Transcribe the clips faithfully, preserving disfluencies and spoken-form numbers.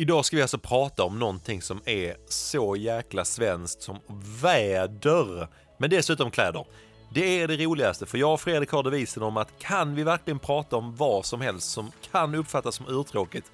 Idag ska vi alltså prata om någonting som är så jäkla svenskt som väder, men dessutom kläder. Det är det roligaste, för jag och Fredrik har devisen om att kan vi verkligen prata om vad som helst som kan uppfattas som urtråkigt?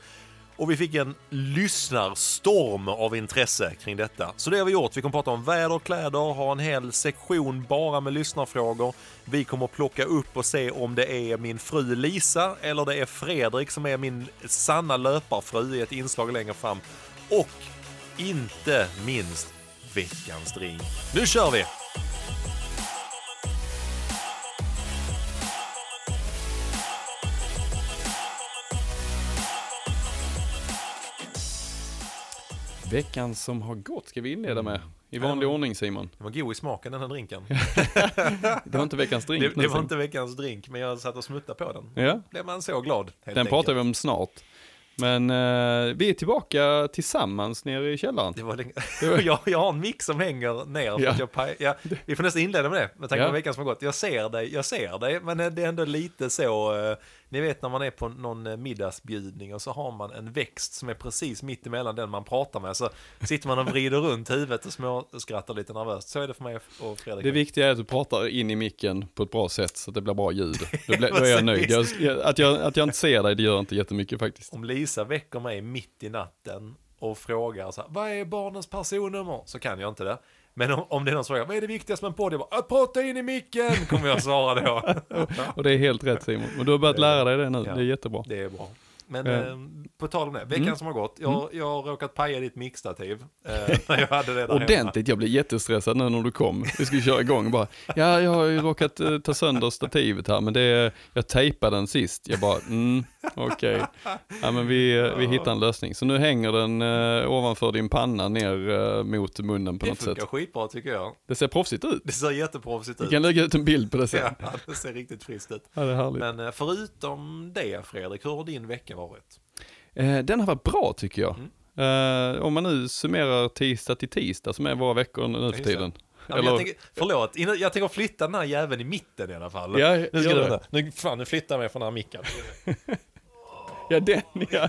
Och vi fick en lyssnarstorm av intresse kring detta. Så det har vi gjort. Vi kommer prata om väder och kläder, ha en hel sektion bara med lyssnarfrågor. Vi kommer plocka upp och se om det är min fru Lisa eller det är Fredrik som är min sanna löparfru i ett inslag längre fram. Och inte minst veckans drink. Nu kör vi! Veckan som har gått ska vi inleda med. I vanlig ordning, Simon. Det var god i smaken, den här drinken. Det var inte veckans drink. Det, det var inte veckans drink, men jag satt och smuttade på den. Ja. Blev man så glad. Den enkelt. Pratar vi om snart. Men eh, vi är tillbaka tillsammans nere i källaren. Det var, det var... jag, jag har en mick som hänger ner. För ja. att jag paj... ja, vi får nästan inleda med det. Med tanke på ja. veckan som har gått. Jag ser dig, jag ser dig. Men det är ändå lite så... Eh, ni vet när man är på någon middagsbjudning och så har man en växt som är precis mitt emellan den man pratar med. Så sitter man och vrider runt huvudet och småskrattar lite nervöst. Så är det för mig och Fredrik. Det viktiga är att du pratar in i micken på ett bra sätt så att det blir bra ljud. Då, blir, då är jag nöjd. Jag, att, jag, att jag inte ser dig, det gör inte jättemycket faktiskt. Om Lisa väcker mig mitt i natten och frågar så här, vad är barnens personnummer? Så kan jag inte det. Men om, om det är någon som frågar, vad är det viktigaste med en podd? Jag bara, att prata in i micken, kommer jag svara då. Och det är helt rätt, Simon. Men du har börjat lära dig det nu, ja, det är jättebra. Det är bra. Men mm. eh, på tal om det, veckan mm. som har gått, jag, jag har råkat paja ditt mixstativ. Eh, när jag hade det där ordentligt, jag blev jättestressad nu när du kom. Vi skulle köra igång bara, ja, jag har ju råkat eh, ta sönder stativet här, men det, jag tejpade den sist. Jag bara, mm, okej. Okay. Ja, men vi, vi hittar en lösning. Så nu hänger den eh, ovanför din panna ner eh, mot munnen på det något sätt. Det funkar skitbra tycker jag. Det ser proffsigt ut. Det ser jätteproffsigt ut. Vi kan lägga ut en bild på det sen. Ja, det ser riktigt friskt ut. Ja, det är härligt. Men eh, förutom det, Fredrik, hur har din vecka varit? Den har varit bra tycker jag. Mm. Om man nu summerar tisdag till tisdag som är våra veckor nu för tiden. Ja, eller... jag tänker, förlåt, jag tänker flytta den här jäveln i mitten i alla fall. Ja, nu, ska det. Det. nu, fan, nu flyttar jag mig från den här micken. Ja, den, ja.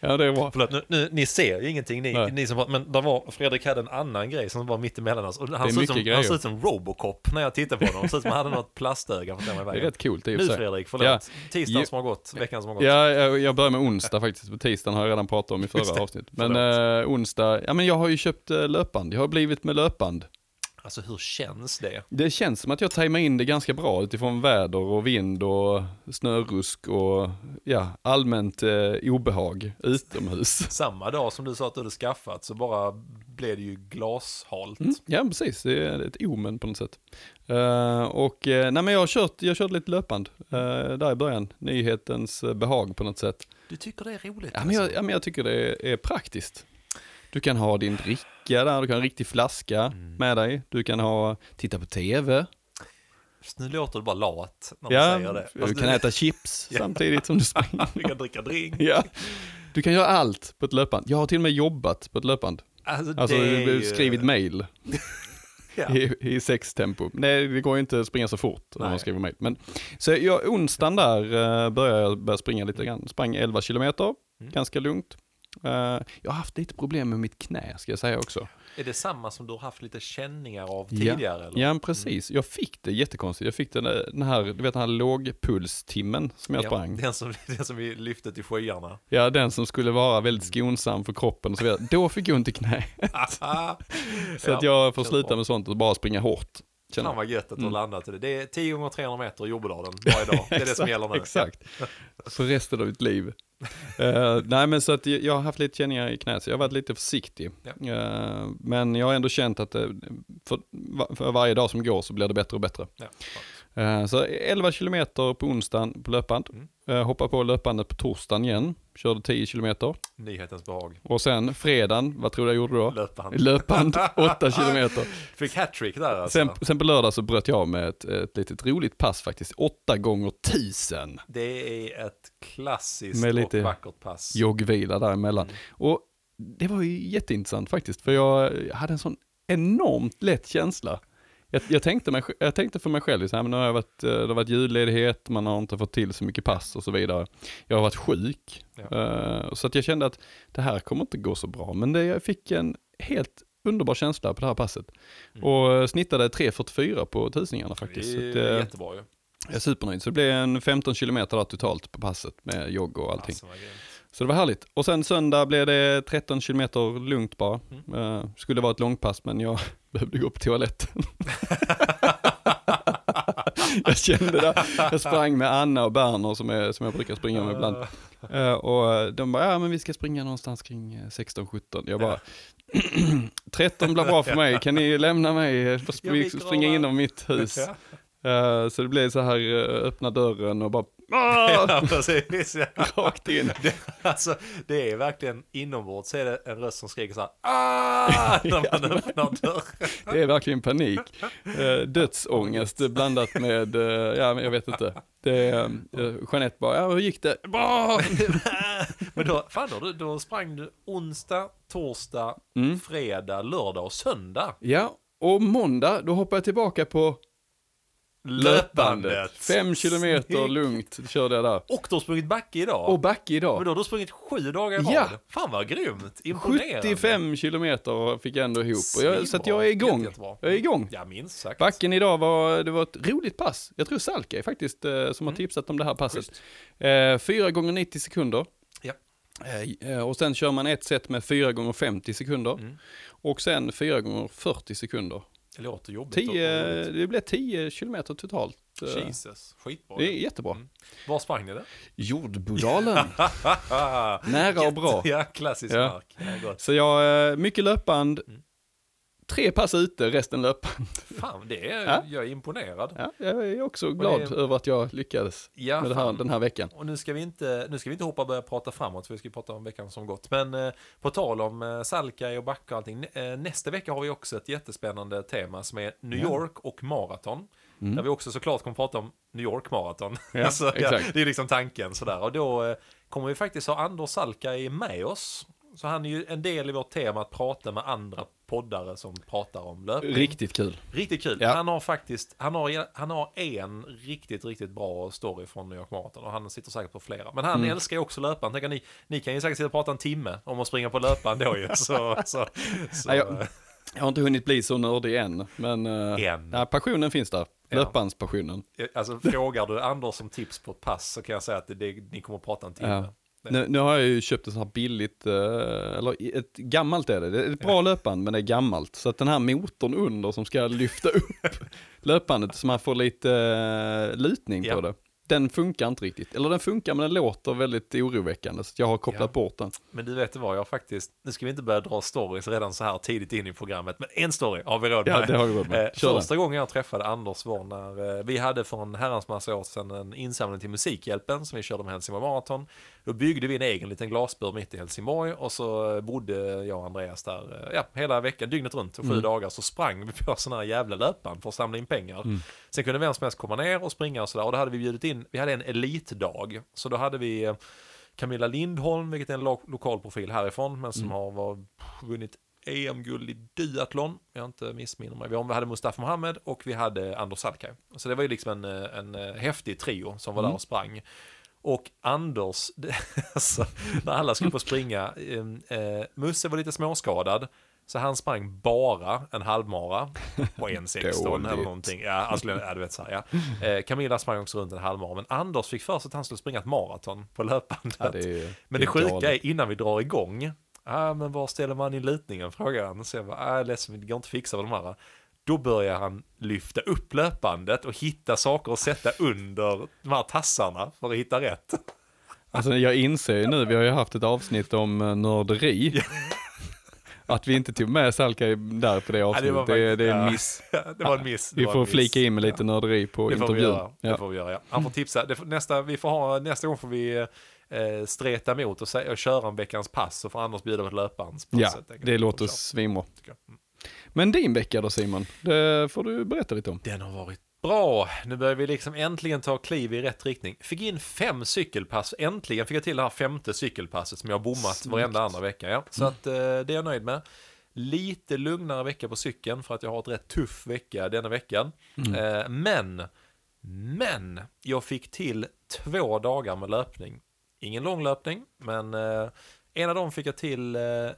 Ja, det är bra. Förlåt, nu, nu, ni ser ju ingenting. Ni, ni som, men där var, Fredrik hade en annan grej som var mitt emellan oss. Och han såg ut som, han såg ut som Robocop när jag tittade på honom. Han såg ut som han hade något plastöga. Det är rätt coolt. Nu Fredrik, förlåt. Ja. Tisdagen ja. som har gått, veckan som har gått. Ja, jag, jag börjar med onsdag faktiskt. På tisdagen har jag redan pratat om i förra avsnitt. Men eh, onsdag, ja men jag har ju köpt eh, löpband. Jag har blivit med löpband. Alltså hur känns det? Det känns som att jag tajmar in det ganska bra utifrån väder och vind och snörusk och ja, allmänt eh, obehag utomhus. Samma dag som du sa att du hade skaffat så bara blev det ju glashalt. Mm, ja, precis. Det är ett omen på något sätt. Uh, och uh, nej, men jag har kört, jag kört lite löpband uh, där i början. Nyhetens behag på något sätt. Du tycker det är roligt? Ja, men jag, alltså. ja, men jag tycker det är praktiskt. Du kan ha din dricka där, du kan ha en riktig flaska mm. med dig. Du kan ha titta på tv. Nu låter det bara lat när man ja, säger det. Fast du kan du... äta chips samtidigt som du springer. Du kan dricka drink. Ja. Du kan göra allt på ett löpband. Jag har till och med jobbat på ett löpband. Alltså, alltså ju... skrivit mail ja. i, i sex tempo. Nej, det går ju inte att springa så fort när man skriver mail. Men, så jag, onsdagen där började jag börja springa lite grann. Sprang elva kilometer, mm. ganska lugnt. Uh, jag har haft lite problem med mitt knä ska jag säga också. Är det samma som du har haft lite känningar av tidigare? Ja, eller? Ja precis. Mm. Jag fick det jättekonstigt. Jag fick den, den här, du vet den här lågpulstimmen som jag ja, sprang. Den som, den som vi lyfte till skyarna. Ja, den som skulle vara väldigt skonsam för kroppen och så vidare. Då fick jag ont i knät. Så ja, att jag får sluta bra. Med sånt och bara springa hårt. Fan vad gött att du har landat i det. Det är tio gånger trehundra meter i Jordbrodalen varje dag. Det är det som gäller nu. Exakt. För resten av ditt liv. uh, nej men så att jag, jag har haft lite känningar i knät. Så jag har varit lite försiktig. Ja. Uh, men jag har ändå känt att det, för, för varje dag som går så blir det bättre och bättre. Ja, uh, så elva kilometer på onsdagen på löpband. Mm. Uh, hoppade på löpbandet på torsdagen igen. Körde tio kilometer. Nyhetens behag. Och sen fredagen, vad tror du jag gjorde då? Löpband. Löpband, åtta kilometer. Fick hattrick där alltså. Sen, sen på lördag så bröt jag med ett, ett litet roligt pass faktiskt. åtta gånger tusen. Det är ett klassiskt med lite och vackert pass. Joggvila däremellan. Mm. Och det var ju jätteintressant faktiskt. För jag hade en sån enormt lätt känsla. jag, jag, tänkte mig, jag tänkte för mig själv så här, men nu har jag varit, det har varit julledighet, man har inte fått till så mycket pass och så vidare. Jag har varit sjuk. Ja. Så att jag kände att det här kommer inte gå så bra. Men det, jag fick en helt underbar känsla på det här passet. Mm. Och snittade tre fyrtiofyra på tusningarna faktiskt. Det är, så att, jättebra ju. Jag är supernöjd. Så det blev en femton kilometer där totalt på passet med jogg och allting. Alltså, så det var härligt. Och sen söndag blev det tretton kilometer lugnt bara. Mm. Uh, skulle vara ett långpass, men jag behövde gå på toaletten. Jag kände det. Jag sprang med Anna och Berner som, är, som jag brukar springa med ibland. Uh, och de bara, ja men vi ska springa någonstans kring sexton sjutton. Jag bara, tretton blir bra för mig. Kan ni lämna mig? Spring, springa in inom mitt hus. Uh, så det blev så här, uh, öppna dörren och bara ja, precis, ja. Rakt in. Det, alltså, det är verkligen inombords så är det en röst som skriker så här ah! När man öppnar dörren. Det är verkligen panik. Uh, dödsångest blandat med, uh, ja men jag vet inte. Det, uh, Jeanette bara, ja hur gick det? Men då, fan då, då sprang du onsdag, torsdag, mm. fredag, lördag och söndag. Ja, och måndag, då hoppar jag tillbaka på löpandet. Fem kilometer Snyggt. Lugnt körde jag där. Och då har sprungit backe idag. Och backe idag. Men då har du sprungit sju dagar i ja. Fan vad grymt. Imponerande. sjuttiofem kilometer fick jag ändå ihop. Och jag, så att jag är igång. Jättebra. Jag är igång. Jag minns sagt. Backen idag var, det var ett roligt pass. Jag tror Szalkai faktiskt som mm. har tipsat om det här passet. Eh, fyra gånger nittio sekunder. Ja. Eh, och sen kör man ett set med fyra gånger femtio sekunder. Mm. Och sen fyra gånger fyrtio sekunder. Det låter jobbigt. tio, det blev tio kilometer totalt. Jesus, skitbra. Det är jättebra. Mm. Var sprang ni det? Jordbrodalen. Nära och bra. Ja, klassisk ja. Mark. Ja, så jag, mycket löpband. Mm. Tre pass ute, resten löpband. Fan, det är, ja. Jag är imponerad. Ja, jag är också glad är... över att jag lyckades ja, med det här, den här veckan. Och nu ska vi inte, nu ska vi inte hoppa och börja prata framåt, för vi ska prata om veckan som gått. Men eh, på tal om eh, Szalkai och backa och allting. Eh, nästa vecka har vi också ett jättespännande tema som är New York och maraton. Mm. Där vi också såklart kommer prata om New York maraton. Ja, alltså, ja, det är liksom tanken. Sådär. Och då eh, kommer vi faktiskt ha Anders Szalkai med oss. Så han är ju en del i vårt tema att prata med andra poddare som pratar om löpning. Riktigt kul. Riktigt kul. Ja. Han har faktiskt han har, han har en riktigt, riktigt bra story från New York Marathon och han sitter säkert på flera. Men han mm. älskar ju också löpan. Tänker ni, ni kan ju säkert sitta och prata en timme om att springa på löpan då ju. Så, så, så. Nej, jag, jag har inte hunnit bli så nördig än. Men än. Nej, passionen finns där. Löpanspassionen. Ja. Alltså frågar du Anders som tips på ett pass så kan jag säga att det, det, ni kommer att prata en timme. Ja. Nu, nu har jag ju köpt ett så här billigt, eller ett gammalt är det, det är ett bra ja. löpband men det är gammalt. Så att den här motorn under som ska lyfta upp löpandet så man får lite uh, lutning ja. på det. Den funkar inte riktigt, eller den funkar men den låter väldigt oroväckande så jag har kopplat ja. bort den. Men du vet vad, jag faktiskt, nu ska vi inte börja dra stories redan så här tidigt in i programmet, men en story har vi råd med. Ja, det har vi råd med. Eh, första gången jag träffade Anders var när eh, vi hade för en herrans massa år sedan en insamling till Musikhjälpen som vi körde med Helsingborg Marathon. Då byggde vi en egen liten glasbur mitt i Helsingborg och så bodde jag och Andreas där ja, hela veckan, dygnet runt och sju mm. dagar så sprang vi på sådana här jävla löpan för att samla in pengar. Mm. Sen kunde vem som helst komma ner och springa och sådär och då hade vi bjudit in, vi hade en elitdag så då hade vi Camilla Lindholm vilket är en lo- lokal profil härifrån men som mm. har var, vunnit E M-guld i diathlon, jag har inte missminner mig. Vi hade Mustafa Mohammed och vi hade Anders Szalkai. Så det var ju liksom en, en häftig trio som var där och sprang. Och Anders, alltså, när alla skulle på springa, eh, eh, Musse var lite småskadad. Så han sprang bara en halvmara på en sexton eller någonting. Ja, alltså, ja, du vet så här, ja. eh, Camilla sprang också runt en halvmara. Men Anders fick först att han skulle springa ett maraton på löpbandet. Ja, det är, men det, det sjuka galet. Är innan vi drar igång. Ah, men var ställer man in lutningen? Frågar han. Så jag bara, ah, ledsen, det går inte att fixa med de här. Då börjar han lyfta upp löpbandet och hitta saker och sätta under de här tassarna för att hitta rätt. Alltså jag inser ju nu, vi har ju haft ett avsnitt om nörderi. Att vi inte tog med Szalkai där på det avsnittet, ja, det, det, det är en miss. Det var en miss. Vi får miss. Flika in med lite ja. nörderi på det intervjun. Får ja. Det får vi göra, ja. Han får tipsa. Det får, nästa, vi får ha, nästa gång får vi... Eh, streta emot och, och köra en veckans pass och för annars bjuda på ett löpbands. Ja, det, det låter svimma. Mm. Men din vecka då Simon, det får du berätta lite om. Den har varit bra. Nu börjar vi liksom äntligen ta kliv i rätt riktning. Fick in fem cykelpass. Äntligen fick jag till det här femte cykelpasset som jag har bommat varenda andra vecka. Ja. Så mm. att, eh, det är jag nöjd med. lite lugnare vecka på cykeln för att jag har ett rätt tuff vecka denna veckan. Mm. Eh, men, men jag fick till två dagar med löpning. Ingen lång löpning, men eh, en av dem fick jag till eh,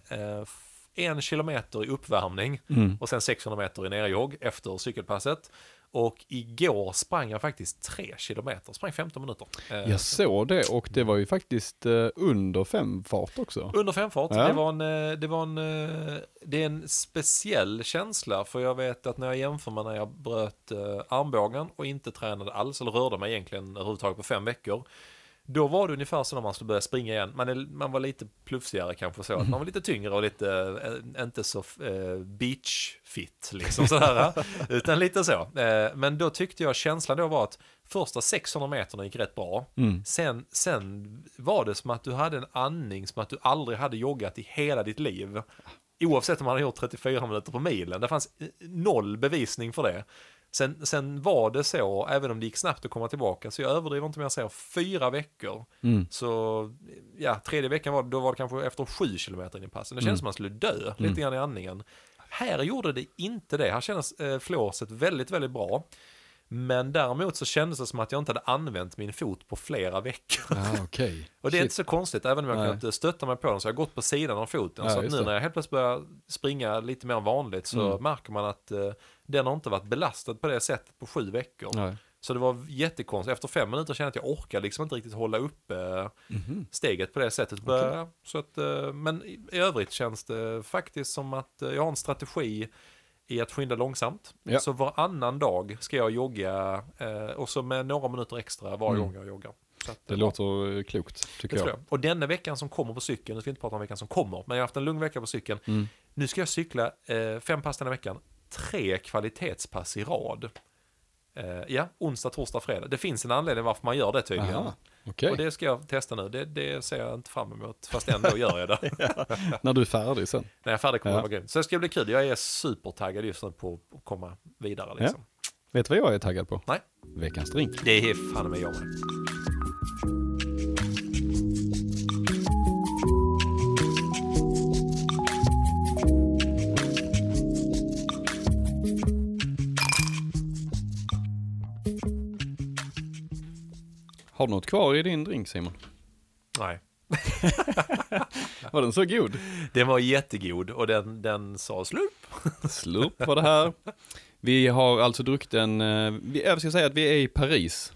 en kilometer i uppvärmning mm. och sen sexhundra meter i nerjogg efter cykelpasset. Och igår sprang jag faktiskt tre kilometer, sprang femton minuter. Jag såg det, och det var ju faktiskt under fem fart också. Under fem fart, ja. det, var en, det var en det är en speciell känsla, för jag vet att när jag jämför med när jag bröt armbågen och inte tränade alls, eller rörde mig egentligen överhuvudtaget på fem veckor, då var det ungefär så när man skulle börja springa igen. Man, är, man var lite pluffsigare kanske så. Man var lite tyngre och lite, äh, inte så äh, beach-fit liksom sådär. Utan lite så. Äh, men då tyckte jag känslan då var att första sexhundra meterna gick rätt bra. Mm. Sen, sen var det som att du hade en andning som att du aldrig hade joggat i hela ditt liv. Oavsett om man hade gjort trettiofyra minuter på milen. Det fanns noll bevisning för det. Sen, sen var det så, även om det gick snabbt att komma tillbaka, så jag överdriver inte mer, jag säger fyra veckor. Mm. Så ja, tredje veckan var, då var det kanske efter sju kilometer in i passen. Det kändes mm. som man skulle dö mm. lite grann i andningen. Här gjorde det inte det. Här kändes eh, flåset väldigt, väldigt bra. Men däremot så kändes det som att jag inte hade använt min fot på flera veckor. Ah, okay. Och det är Shit. inte så konstigt, även om jag Nej. kunnat stötta mig på den, så jag har gått på sidan av foten. Ja, så att nu när jag helt plötsligt börjar springa lite mer än vanligt, så mm. märker man att eh, den har inte varit belastad på det sättet på sju veckor. Nej. Så det var jättekonstigt. Efter fem minuter kände jag att jag orkade liksom inte riktigt hålla upp eh, mm-hmm. steget på det sättet. Okay. Så att, eh, men i, i övrigt känns det faktiskt som att eh, jag har en strategi i att skynda långsamt. Ja. Så varannan dag ska jag jogga eh, och så med några minuter extra varje mm. gång jag joggar. Så att, det ja. låter klokt, tycker jag. jag. Och denna veckan som kommer på cykeln, nu ska vi inte prata om veckan som kommer, men jag har haft en lugn vecka på cykeln. Mm. Nu ska jag cykla eh, fem pass denna veckan. Tre kvalitetspass i rad. Eh, ja, onsdag, torsdag, fredag. Det finns en anledning varför man gör det tydligen. Aha, okay. Och det ska jag testa nu. Det, det ser jag inte fram emot. Fast ändå gör jag det. ja, när du är färdig sen. När jag är färdig kommer ja. jag vara grym. Så det ska bli kul. Jag är supertaggad just nu på att komma vidare. Liksom. Ja. Vet du vad jag är taggad på? Nej. Veckans drink. Det är fan med jag med. Har du något kvar i din drink, Simon? Nej. Var den så god? Den var jättegod, och den, den sa slurp. Slurp var det här. Vi har alltså druckit en... Jag ska säga att vi är i Paris.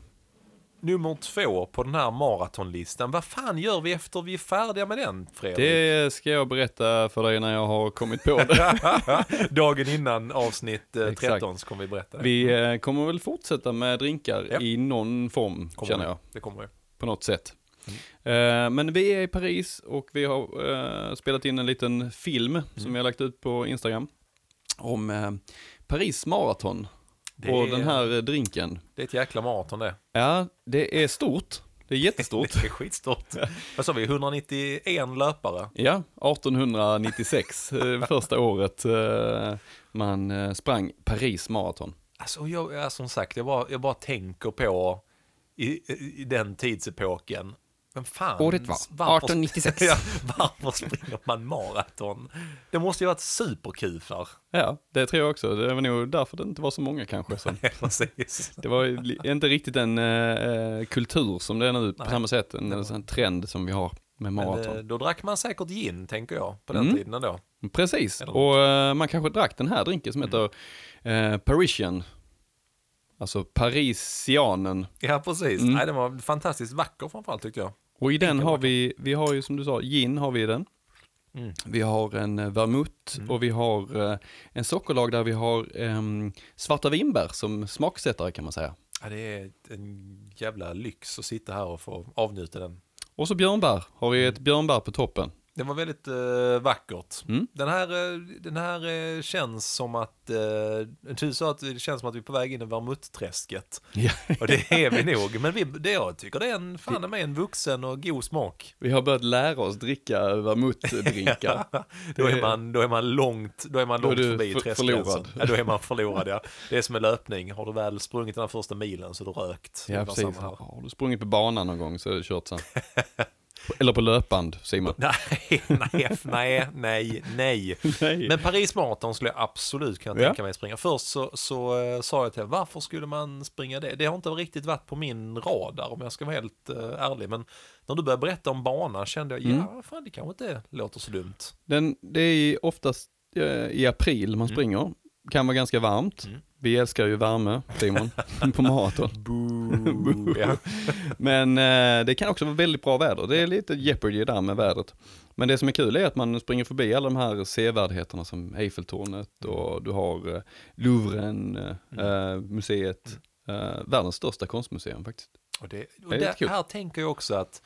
Nummer två på den här maratonlistan. Vad fan gör vi efter vi är färdiga med den, Fredrik? Det ska jag berätta för dig när jag har kommit på det. Dagen innan avsnitt eh, tretton så kommer vi berätta det. Vi eh, kommer väl fortsätta med drinkar ja. i någon form, kommer känner jag. Det kommer vi. På något sätt. Mm. Eh, men vi är i Paris, och vi har eh, spelat in en liten film mm. som vi har lagt ut på Instagram om eh, Paris-maraton. Det och är, den här drinken. Det är ett jäkla maraton det. Ja, det är stort. Det är jättestort. Det är skitstort. Vad sa vi? etthundranittioen löpare. Ja, arton nittiosex. Första året man sprang Paris-maraton. Alltså, jag, jag, som sagt, jag bara, jag bara tänker på i, i den tidsepoken. Men fan, året var arton nittiosex. Ja, varför springer man maraton? Det måste ju ha varit superkul för. Ja, det tror jag också. Det var nog därför det inte var så många kanske. Som. Det var inte riktigt en uh, kultur som det är nu på samma sätt. En, var... en trend som vi har med maraton. Men, då drack man säkert gin, tänker jag, på den mm. tiden ändå. Precis, och uh, man kanske drack den här drinken som heter uh, Parisian. Alltså parisianen. Ja, precis. Mm. Nej, den var fantastiskt vacker framförallt, tyckte jag. Och i den Inga har vacker. vi, vi har ju som du sa, gin har vi i den. Mm. Vi har en vermouth mm. och vi har eh, en sockerlag där vi har eh, svarta vinbär som smaksättare, kan man säga. Ja, det är en jävla lyx att sitta här och få avnjuta den. Och så björnbär. Har vi ett björnbär på toppen. Den var väldigt eh, vackert. Mm. Den här, den här eh, känns som att... Eh, du sa att det känns som att vi är på väg in i vermoutträsket. Ja. Och det är vi nog. Men vi, det jag tycker det är en, fan med en vuxen och god smak. Vi har börjat lära oss dricka vermouttdrinkar. Ja. Då är man, då är man långt, då är man långt då är du förbi för, träskgränsen. Ja, då är man förlorad, ja. Det är som en löpning. Har du väl sprungit den första milen så är du rökt. Ja, precis. Här. Har du sprungit på banan någon gång så är det kört sen. Eller på löpband, Simon. Nej, nej, nej, nej, nej. nej. Men Paris-maraton skulle jag absolut kunna ja. tänka mig springa. Först så, så äh, sa jag till varför skulle man springa det? Det har inte riktigt varit på min radar, om jag ska vara helt äh, ärlig. Men när du började berätta om banan kände jag, mm. ja, fan, det kanske inte låter så dumt. Den, det är oftast äh, i april man springer. Mm. Kan vara ganska varmt. Mm. Vi älskar ju värme, Simon, på maraton. Boo, ja. Men eh, det kan också vara väldigt bra väder. Det är lite Jeopardy där med vädret. Men det som är kul är att man springer förbi alla de här sevärdheterna som Eiffeltornet och du har eh, Louvren, eh, museet. Eh, världens största konstmuseum faktiskt. Och det, och det, det är här tänker jag också att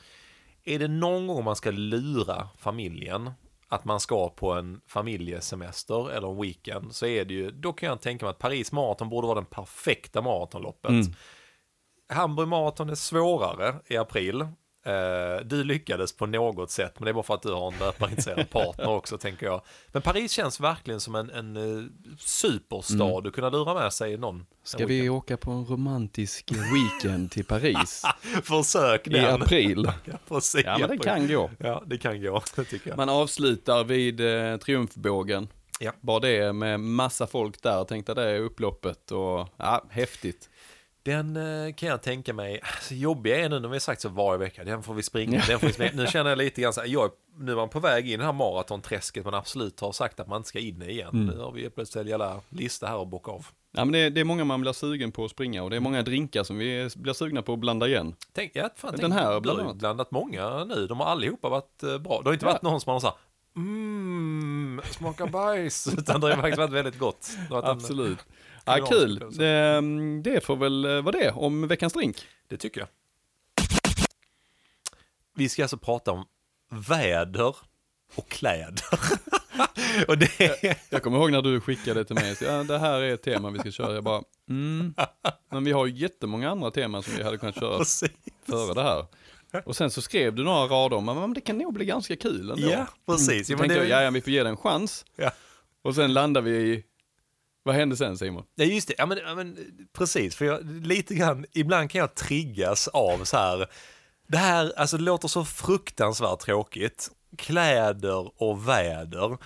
är det någon gång man ska lura familjen att man ska på en familjesemester eller en weekend, så är det ju, då kan jag tänka mig att Paris-maraton borde vara den perfekta maratonloppet. Mm. Hamburg-maraton är svårare i april. Eh, du lyckades på något sätt, men det är bara för att du har en löparintresserad partner också, tänker jag. Men Paris känns verkligen som en, en uh, superstad mm. du kunde lura med sig någon. Ska vi åka på en romantisk weekend till Paris? Försök den. I april. Ja, ja, men det kan gå. Ja, det kan gå, tycker jag. Man avslutar vid eh, triumfbågen. Ja. Bara det med massa folk där. Tänkte det är upploppet och ja, häftigt. Den kan jag tänka mig, alltså jobbiga är nu när vi har sagt så varje vecka, den får vi springa, den får vi springa. Nu känner jag lite grann så här, jag, nu är man på väg in i det här maratonträsket man absolut har sagt att man ska in igen. Mm. Nu har vi plötsligt hela lista här och bocka av. Ja, men det, det är många man blir sugen på att springa och det är många drinkar som vi blir sugna på att blanda igen. Tänk, ja, fan, den tänk, här bland annat. Blandat många nu, de har allihopa varit bra. Det har inte ja. varit någon som har så här, mmm, smaka bajs, utan det har faktiskt varit väldigt gott. Varit absolut. En, ja, kul. Det, det får väl vara det om veckans drink. Det tycker jag. Vi ska alltså prata om väder och kläder. Och det... jag, jag kommer ihåg när du skickade till mig. Så, ja, det här är ett tema vi ska köra. Jag bara, mm. Men vi har ju jättemånga andra teman som vi hade kunnat köra precis. Före det här. Och sen så skrev du några rader om, men det kan nog bli ganska kul ändå. Ja, precis. Mm. Så tänkte det... jag, ja, vi får ge det en chans. Ja. Och sen landar vi i vad hände sen, Simon? Ja, just det. Ja, men, ja, men, precis. För jag, lite grann, ibland kan jag triggas av så här... Det här alltså, det låter så fruktansvärt tråkigt. Kläder och väder.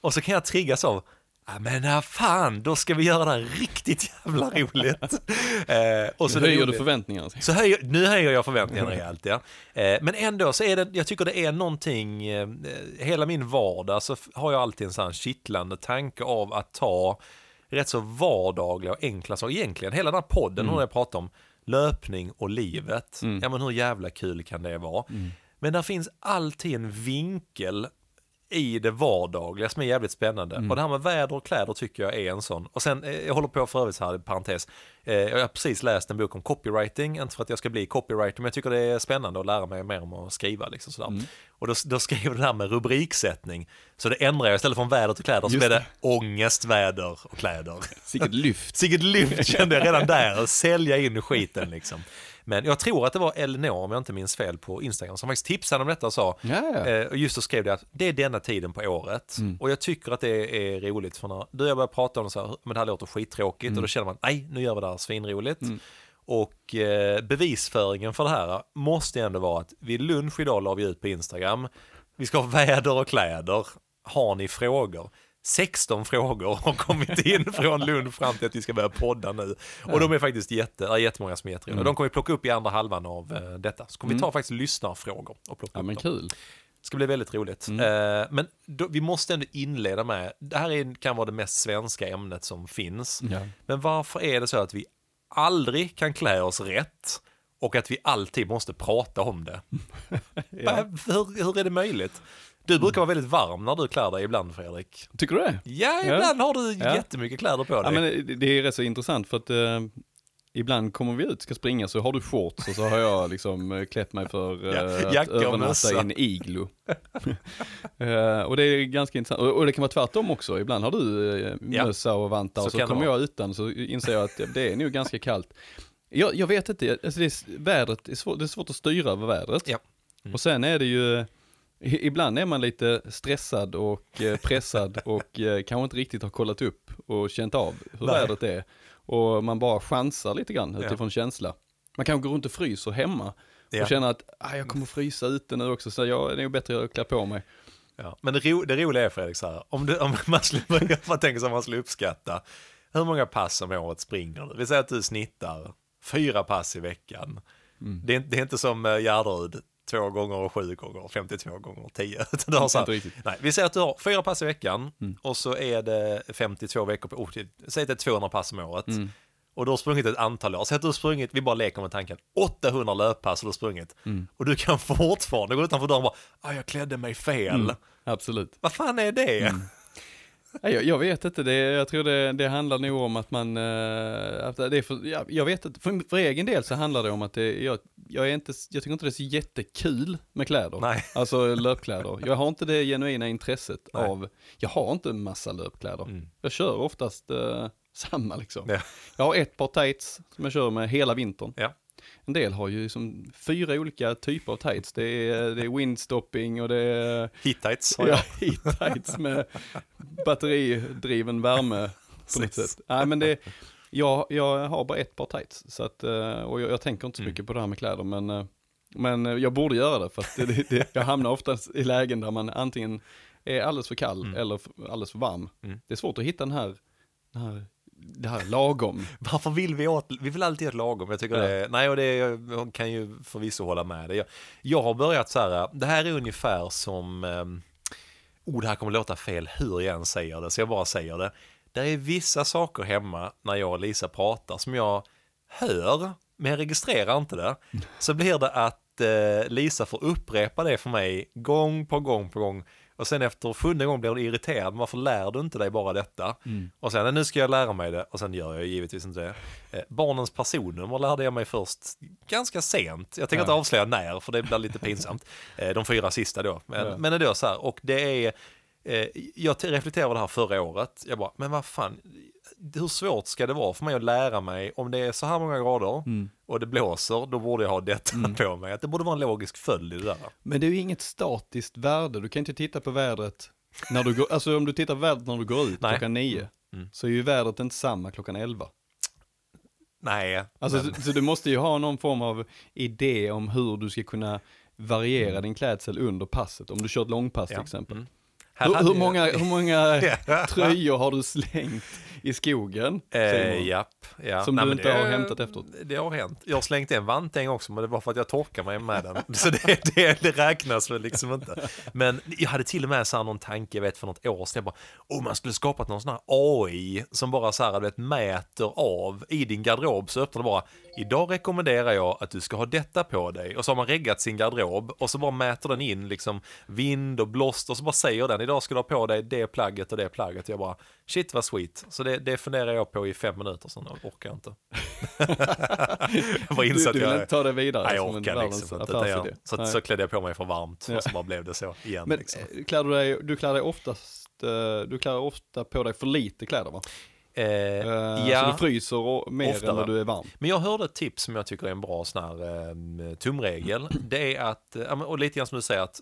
Och så kan jag triggas av... Ja, men ja, fan, då ska vi göra det här riktigt jävla roligt. eh, och så nu höjer du förväntningarna. Så höjer, nu höjer jag förväntningarna rejält, ja. Eh, men ändå så är det, jag tycker det är någonting, eh, hela min vardag så har jag alltid en sån här kittlande tanke av att ta rätt så vardagliga och enkla saker. Egentligen, hela den här podden, mm. när jag pratar om löpning och livet, mm. ja men hur jävla kul kan det vara? Mm. Men där finns alltid en vinkel i det vardagliga som är jävligt spännande. Mm. Och det här med väder och kläder tycker jag är en sån. Och sen, jag håller på för övrigt så här i parentes. Eh, jag har precis läst en bok om copywriting. Inte för att jag ska bli copywriter, men jag tycker det är spännande att lära mig mer om att skriva. Liksom, sådär. Mm. Och då, då skrev jag det här med rubriksättning. Så det ändrar jag. Istället från väder till kläder så blev det ångestväder och kläder. Sicket lyft. Sicket lyft kände jag redan där. Och sälja in skiten liksom. Men jag tror att det var Elinor, om jag inte minns fel, på Instagram som faktiskt tipsade om detta och sa, yeah. och just så skrev det att det är denna tiden på året. Mm. Och jag tycker att det är roligt för när du jag börjar prata om så här, men det här låter skittråkigt mm. och då känner man, nej, nu gör vi det här svinroligt. Mm. Och eh, bevisföringen för det här måste ändå vara att vid lunch idag la vi ut på Instagram, vi ska ha väder och kläder, har ni frågor? sexton frågor har kommit in från Lund fram till att vi ska börja podda nu. Och de är faktiskt jätte, är jättemånga som är jätteroliga. De kommer vi plocka upp i andra halvan av eh, detta. Så kommer mm. vi ta faktiskt lyssnarfrågor och plocka ja, upp men dem. Kul. Det ska bli väldigt roligt. Mm. Eh, men då, vi måste ändå inleda med, det här är, kan vara det mest svenska ämnet som finns. Mm. Men varför är det så att vi aldrig kan klä oss rätt och att vi alltid måste prata om det? ja. hur, hur är det möjligt? Du brukar vara väldigt varm när du klär dig ibland, Fredrik. Tycker du det? Ja, ibland ja. har du ja. jättemycket kläder på dig. Ja, men det är rätt så intressant för att eh, ibland kommer vi ut ska springa så har du shorts och så har jag liksom klätt mig för eh, ja, att övernatta i en iglo. eh, och det är ganska intressant. Och, och det kan vara tvärtom också. Ibland har du eh, mössa och vantar så och så kommer jag utan så inser jag att det är nog ganska kallt. Jag, jag vet inte. Alltså det, är, vädret är svår, det är svårt att styra över vädret. Ja. Mm. Och sen är det ju... Ibland är man lite stressad och pressad och kanske inte riktigt har kollat upp och känt av hur Nej. vädret är. Och man bara chansar lite grann utifrån ja. känsla. Man kanske går runt och fryser hemma Ja. Och känner att ah, jag kommer frysa ute nu också, så jag är nog bättre att klä på mig. Ja. Men det, ro, det roliga är, Fredrik, så här, om, du, om man, skulle, man tänker sig att man skulle uppskatta hur många pass om året springer du? Vi säger att du snittar fyra pass i veckan. Mm. Det, är, det är inte som Gärderud, två gånger och sju gånger, femtiotvå gånger tio. Du har så här, nej, vi säger att du har fyra pass i veckan mm. och så är det femtiotvå veckor på, oh, säg att det är tvåhundra pass om året. Mm. Och du har sprungit ett antal år. Så att du har sprungit, vi bara leker med tanken, åttahundra löppass har du sprungit. Mm. Och du kan fortfarande gå utanför dörren och bara, jag klädde mig fel. Mm, absolut. Vad fan är det? Mm. Jag, jag vet inte, det, jag tror det, det handlar nog om att man, att det är för, jag, jag vet inte, för, för egen del så handlar det om att det, jag, jag, är inte, jag tycker inte det är så jättekul med kläder, Nej. alltså löpkläder. Jag har inte det genuina intresset Nej. av, jag har inte en massa löpkläder. Mm. Jag kör oftast eh, samma liksom. Ja. Jag har ett par tights som jag kör med hela vintern. Ja. En del har ju som fyra olika typer av tights. Det är, det är windstopping och det är... Heat tights. Ja, heat tights med batteridriven värme på något sätt. Nej, men det, jag, jag har bara ett par tights. Så att, och jag, jag tänker inte så mycket mm. på det här med kläder, men, men jag borde göra det. För att det, det, jag hamnar oftast i lägen där man antingen är alldeles för kall mm. eller alldeles för varm. Mm. Det är svårt att hitta den här... Den här det här lagom. Varför vill vi åt, vi vill alltid åt lagom. Jag tycker ja. det, nej och det jag kan ju förvisso hålla med dig. Jag, jag har börjat så här, det här är ungefär som oh, det här kommer låta fel hur jag än säger det, så jag bara säger det. Det är vissa saker hemma när jag och Lisa pratar som jag hör, men jag registrerar inte det. Så blir det att eh, Lisa får upprepa det för mig gång på gång på gång. Och sen efter sjunde gången blir du irriterad. Varför lär du inte dig bara detta? Mm. Och sen, nu ska jag lära mig det. Och sen gör jag givetvis inte det. Eh, barnens personnummer lärde jag mig först ganska sent. Jag tänker ja. inte avslöja när, för det blir lite pinsamt. Eh, de fyra sista då. Men, ja. men det är då så här. Och det är... Eh, jag reflekterade det här förra året. Jag bara, men vad fan... Hur svårt ska det vara för mig att lära mig om det är så här många grader mm. och det blåser, då borde jag ha detta mm. på mig. Att det borde vara en logisk följd i det där. Men det är ju inget statiskt värde. Du kan inte titta på vädret när du går, alltså om du tittar på vädret när du går ut Nej. klockan nio mm. så är ju vädret inte samma klockan elva. Nej. Alltså, men... så, så du måste ju ha någon form av idé om hur du ska kunna variera mm. din klädsel under passet. Om du kör ett långpass ja. till exempel. Mm. Hur, hur många, hur många tröjor har du slängt i skogen? Eh, japp, ja. Som Nej, du inte det, har hämtat efteråt? Det har hänt. Jag har slängt en vant en gång också, men det var för att jag torkar mig med den. Så det, det, det räknas väl liksom inte. Men jag hade till och med så här någon tanke, jag vet, för något år sedan. Jag bara, oh, man skulle skapat någon sån här A I som bara så här, vet, mäter av i din garderob. Så öppnar det bara, idag rekommenderar jag att du ska ha detta på dig. Och så har man reggat sin garderob och så bara mäter den in liksom vind och blåst och så bara säger den, idag ska du ha på dig det plagget och det plagget. Jag bara, shit vad sweet. Så det, det funderar jag på i fem minuter, sen orkar jag inte. jag var insatt du, du vill jag, inte ta det vidare. Nej, jag orkar liksom inte. Jag, så, så, så klädde jag på mig för varmt ja. och så bara blev det så igen. Men liksom. klär du, dig, du klär dig oftast, du klär ofta på dig för lite kläder, va? Eh, uh, ja, så du fryser och mer ofta, än när du är varm. Men jag hörde ett tips som jag tycker är en bra sån här, eh, tumregel. Det är att, och lite grann som du säger, att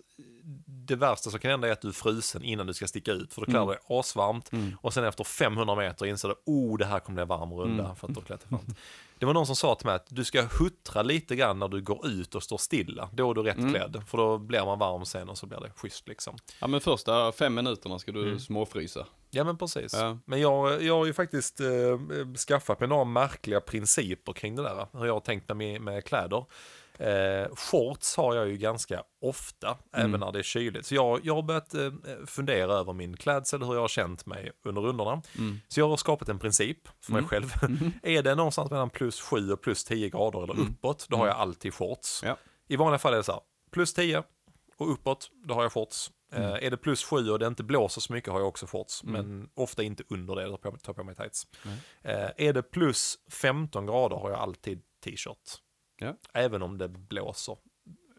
det värsta som kan hända är att du är frusen innan du ska sticka ut, för då klarar du dig mm. asvarmt mm. och sen efter femhundra meter inser du, oh, det här kommer bli varm runda mm. för att du har klätt varmt. Det var någon som sa till mig att du ska huttra lite grann när du går ut och står stilla. Då är du rätt mm. klädd, för då blir man varm sen och så blir det schysst liksom. Ja, men första fem minuterna ska du mm. småfrysa. Ja, men precis. Ja. Men jag, jag har ju faktiskt eh, skaffat mig några märkliga principer kring det där, hur jag har tänkt med, med kläder. Eh, shorts har jag ju ganska ofta, mm. även när det är kyligt. Så jag, jag har börjat eh, fundera över min klädsel, hur jag har känt mig under rundorna. Mm. Så jag har skapat en princip för mig mm. själv. Mm. Är det någonstans mellan plus sju och plus tio grader eller mm. uppåt, då har jag alltid shorts. Ja. I vanliga fall är det så här, plus tio och uppåt, då har jag shorts. Mm. Eh, är det plus sju och det inte blåser så mycket har jag också shorts, mm. men ofta inte under det, då tar jag på, på mig tights. Mm. Eh, är det plus femton grader har jag alltid t-shirt. Ja. Även om det blåser.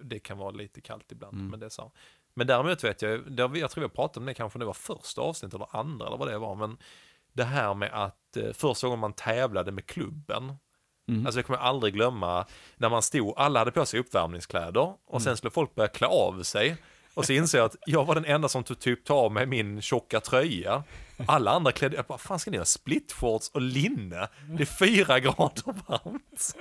Det kan vara lite kallt ibland. Mm. Men, det är så. Men däremot vet jag, jag tror jag pratade om det kanske det var första avsnittet eller andra eller vad det var. Men det här med att första gången man tävlade med klubben. Mm. Alltså jag kommer aldrig glömma när man stod, alla hade på sig uppvärmningskläder och mm. sen skulle folk börja klä av sig. Och så inser jag att jag var den enda som typ tog av mig min tjocka tröja. Alla andra klädde... Jag bara, fan ska ni ha splitshorts och linne? Det är fyra grader varmt.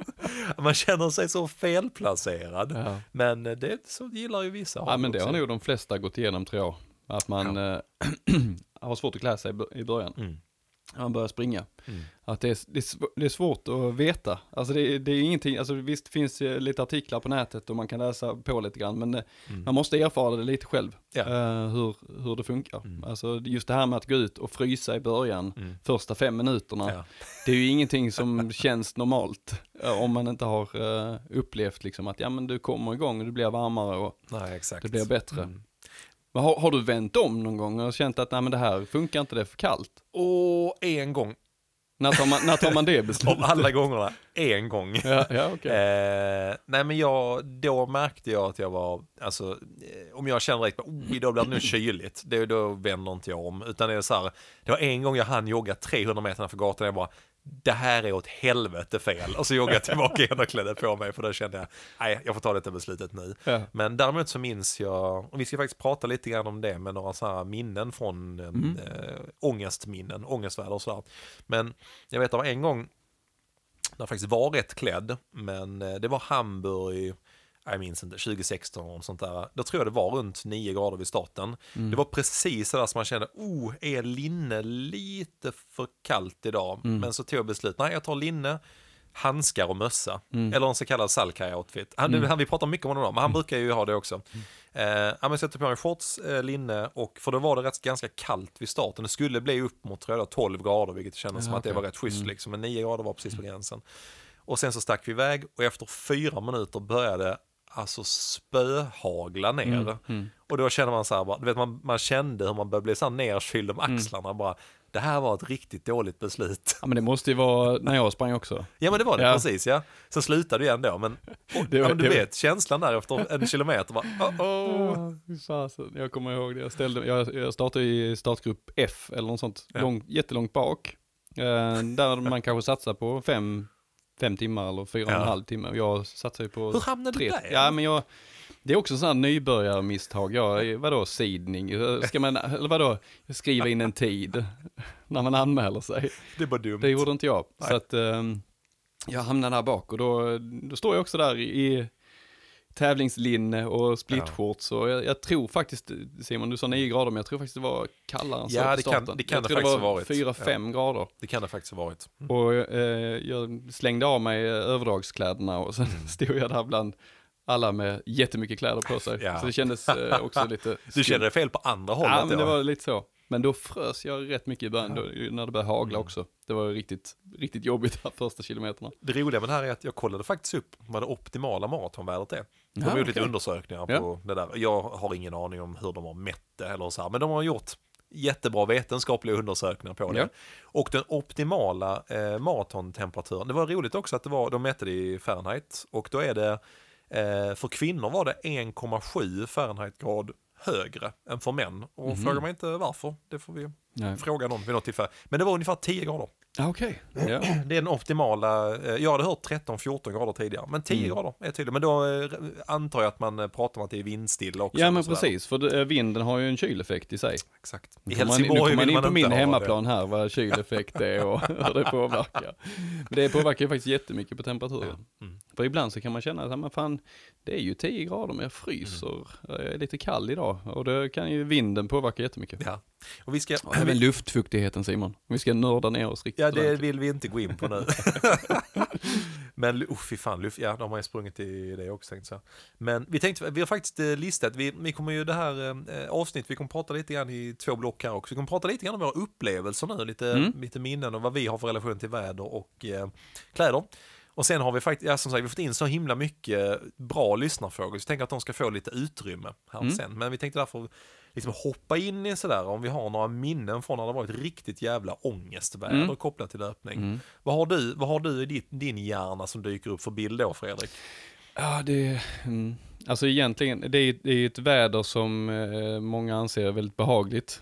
Man känner sig så felplacerad. Ja. Men det så gillar ju vissa. Ja, men det också har nog de flesta gått igenom, tror jag. Att man ja. har svårt att klä sig i början. Mm. Man börjar springa. Mm. Att det är, det, är sv- det är svårt att veta. Alltså det, det är ingenting, alltså visst finns det lite artiklar på nätet och man kan läsa på lite grann, men mm. man måste erfara det lite själv. Ja. Uh, hur, hur det funkar. Mm. Alltså just det här med att gå ut och frysa i början, mm. första fem minuterna, ja. det är ju ingenting som känns normalt uh, om man inte har uh, upplevt liksom att ja, men du kommer igång och du blir varmare och nej, exakt. det blir bättre. Mm. Har, har du vänt om någon gång och känt att nej, men det här funkar inte, det är för kallt? Och en gång. När tar man, när tar man det beslutet? Om alla gångerna, en gång. Ja, ja, okay. eh, nej men jag, då märkte jag att jag var, alltså, eh, om jag känner direkt, oh, idag blir det nu kyligt, det, då vänder inte jag om. Utan det är så här, det var en gång jag hann jogga trehundra meter för gatan och jag bara, det här är åt helvete fel. Och så joggade jag tillbaka igen och klädde på mig, för då kände jag, nej, jag får ta detta beslutet nu. Ja. Men däremot så minns jag, och vi ska faktiskt prata lite grann om det med några så här minnen från mm. äh, ångestminnen, ångestvärld och sådär. Men jag vet att det var en gång när jag faktiskt var rätt klädd, men det var Hamburg, jag minns inte, tjugo sexton och sånt där. Då tror jag det var runt nio grader vid starten. Mm. Det var precis så där som man kände, oh, är linne lite för kallt idag? Mm. Men så tog jag beslut, nej, jag tar linne, handskar och mössa. Mm. Eller en så kallad Szalkai-outfit. Han, mm. han, vi pratar mycket om honom, men han brukar ju ha det också. Mm. Eh, jag sätter på mig shorts, eh, linne, och för då var det rätt ganska kallt vid starten. Det skulle bli upp mot tror jag, tolv grader, vilket kändes ja, som att det okay. var rätt schysst. Mm. Liksom. Men nio grader var precis på gränsen. Och sen så stack vi iväg, och efter fyra minuter började alltså spöhagla ner. Mm, mm. Och då känner man så här, bara, du vet, man, man kände hur man började bli så här nerkyld om axlarna. Mm. Bara, det här var ett riktigt dåligt beslut. Ja, men det måste ju vara när jag sprang också. Ja, men det var det, ja. precis. Ja. Så slutade du ändå. Men, och, det var, ja, men du vet, var... känslan där efter en kilometer. Bara, oh, oh. Jag kommer ihåg det. Jag, ställde, jag, jag startade i startgrupp F eller något sånt. Ja. Lång, jättelångt bak. Eh, där man kanske satsar på fem... fem timmar eller fyra och en ja. halv timme. Jag satsar ju på... Hur hamnade tre... du där? Ja, men jag... Det är också sådana nybörjarmisstag. Ja, vadå, sidning? Ska man, eller vadå, skriva in en tid när man anmäler sig? Det var dumt. Det gjorde inte jag. Nej. Så att um, jag hamnade där bak och då, då står jag också där i tävlingslinne och splitshorts. Ja. Och jag, jag tror faktiskt, Simon, du sa nio grader, men jag tror faktiskt det var kallare än så. Ja, det kan, det kan jag det faktiskt ha varit. fyra, fem ja. grader. Det kan det faktiskt ha varit. Mm. Och eh, jag slängde av mig överdragskläderna och sen mm. stod jag där bland alla med jättemycket kläder på sig. Ja. Så det kändes eh, också lite... Skumt. Du kände det fel på andra hållet? Ja, men det var lite så. Men då frös jag rätt mycket i början ja. när det började hagla mm. också. Det var riktigt, riktigt jobbigt de första kilometerna. Det roliga med det här är att jag kollade faktiskt upp vad det optimala maratonvärdet är. De har ja, gjort okay. lite undersökningar ja. på det där. Jag har ingen aning om hur de har mätt det eller så här. Men de har gjort jättebra vetenskapliga undersökningar på det. Ja. Och den optimala eh, maratontemperaturen. Det var roligt också att det var, de mätte det i Fahrenheit. Och då är det, eh, för kvinnor var det en komma sju Fahrenheitgrad högre än för män. Och mm. frågar man inte varför, det får vi Nej. fråga någon vid något tillfälle. Men det var ungefär tio grader. Ah, okej. Okay. Yeah. Det är den optimala, jag hade hört tretton fjorton grader tidigare, men tio mm. grader är tydligt. Men då antar jag att man pratar om att det är vindstilla också. Ja, men precis, för vinden har ju en kyleffekt i sig. Exakt. I Helsingborg man, nu man in man på min hemmaplan det. Här, vad kyleffekt är och hur det påverkar. Men det påverkar ju faktiskt jättemycket på temperaturen. Ja. Mm. För ibland så kan man känna att man fan, det är ju tio grader, men jag fryser. Mm. Jag är lite kall idag och då kan ju vinden påverka jättemycket. Ja. Och vi ska... Ja, men luftfuktigheten, Simon. Vi ska nörda ner oss riktigt. Ja, det vill vi inte gå in på nu. Men, oh, fy fan, luft... Ja, de har ju sprungit i det också, tänkte jag. Men vi tänkte, vi har faktiskt listat, vi, vi kommer ju det här eh, avsnitt, vi kommer prata lite grann i två block här också. Vi kommer prata lite grann om våra upplevelser nu, lite, mm. lite minnen och vad vi har för relation till väder och eh, kläder. Och sen har vi faktiskt, ja, som sagt, vi har fått in så himla mycket bra lyssnarfrågor, så jag tänker att de ska få lite utrymme här mm. sen. Men vi tänkte därför liksom hoppa in i sådär, om vi har några minnen från när det varit riktigt jävla ångestväder mm. kopplat till löpning. Mm. Vad har du, vad har du i ditt, din hjärna som dyker upp för bild då, Fredrik? Ja, det mm. alltså egentligen, det är, det är ett väder som eh, många anser är väldigt behagligt.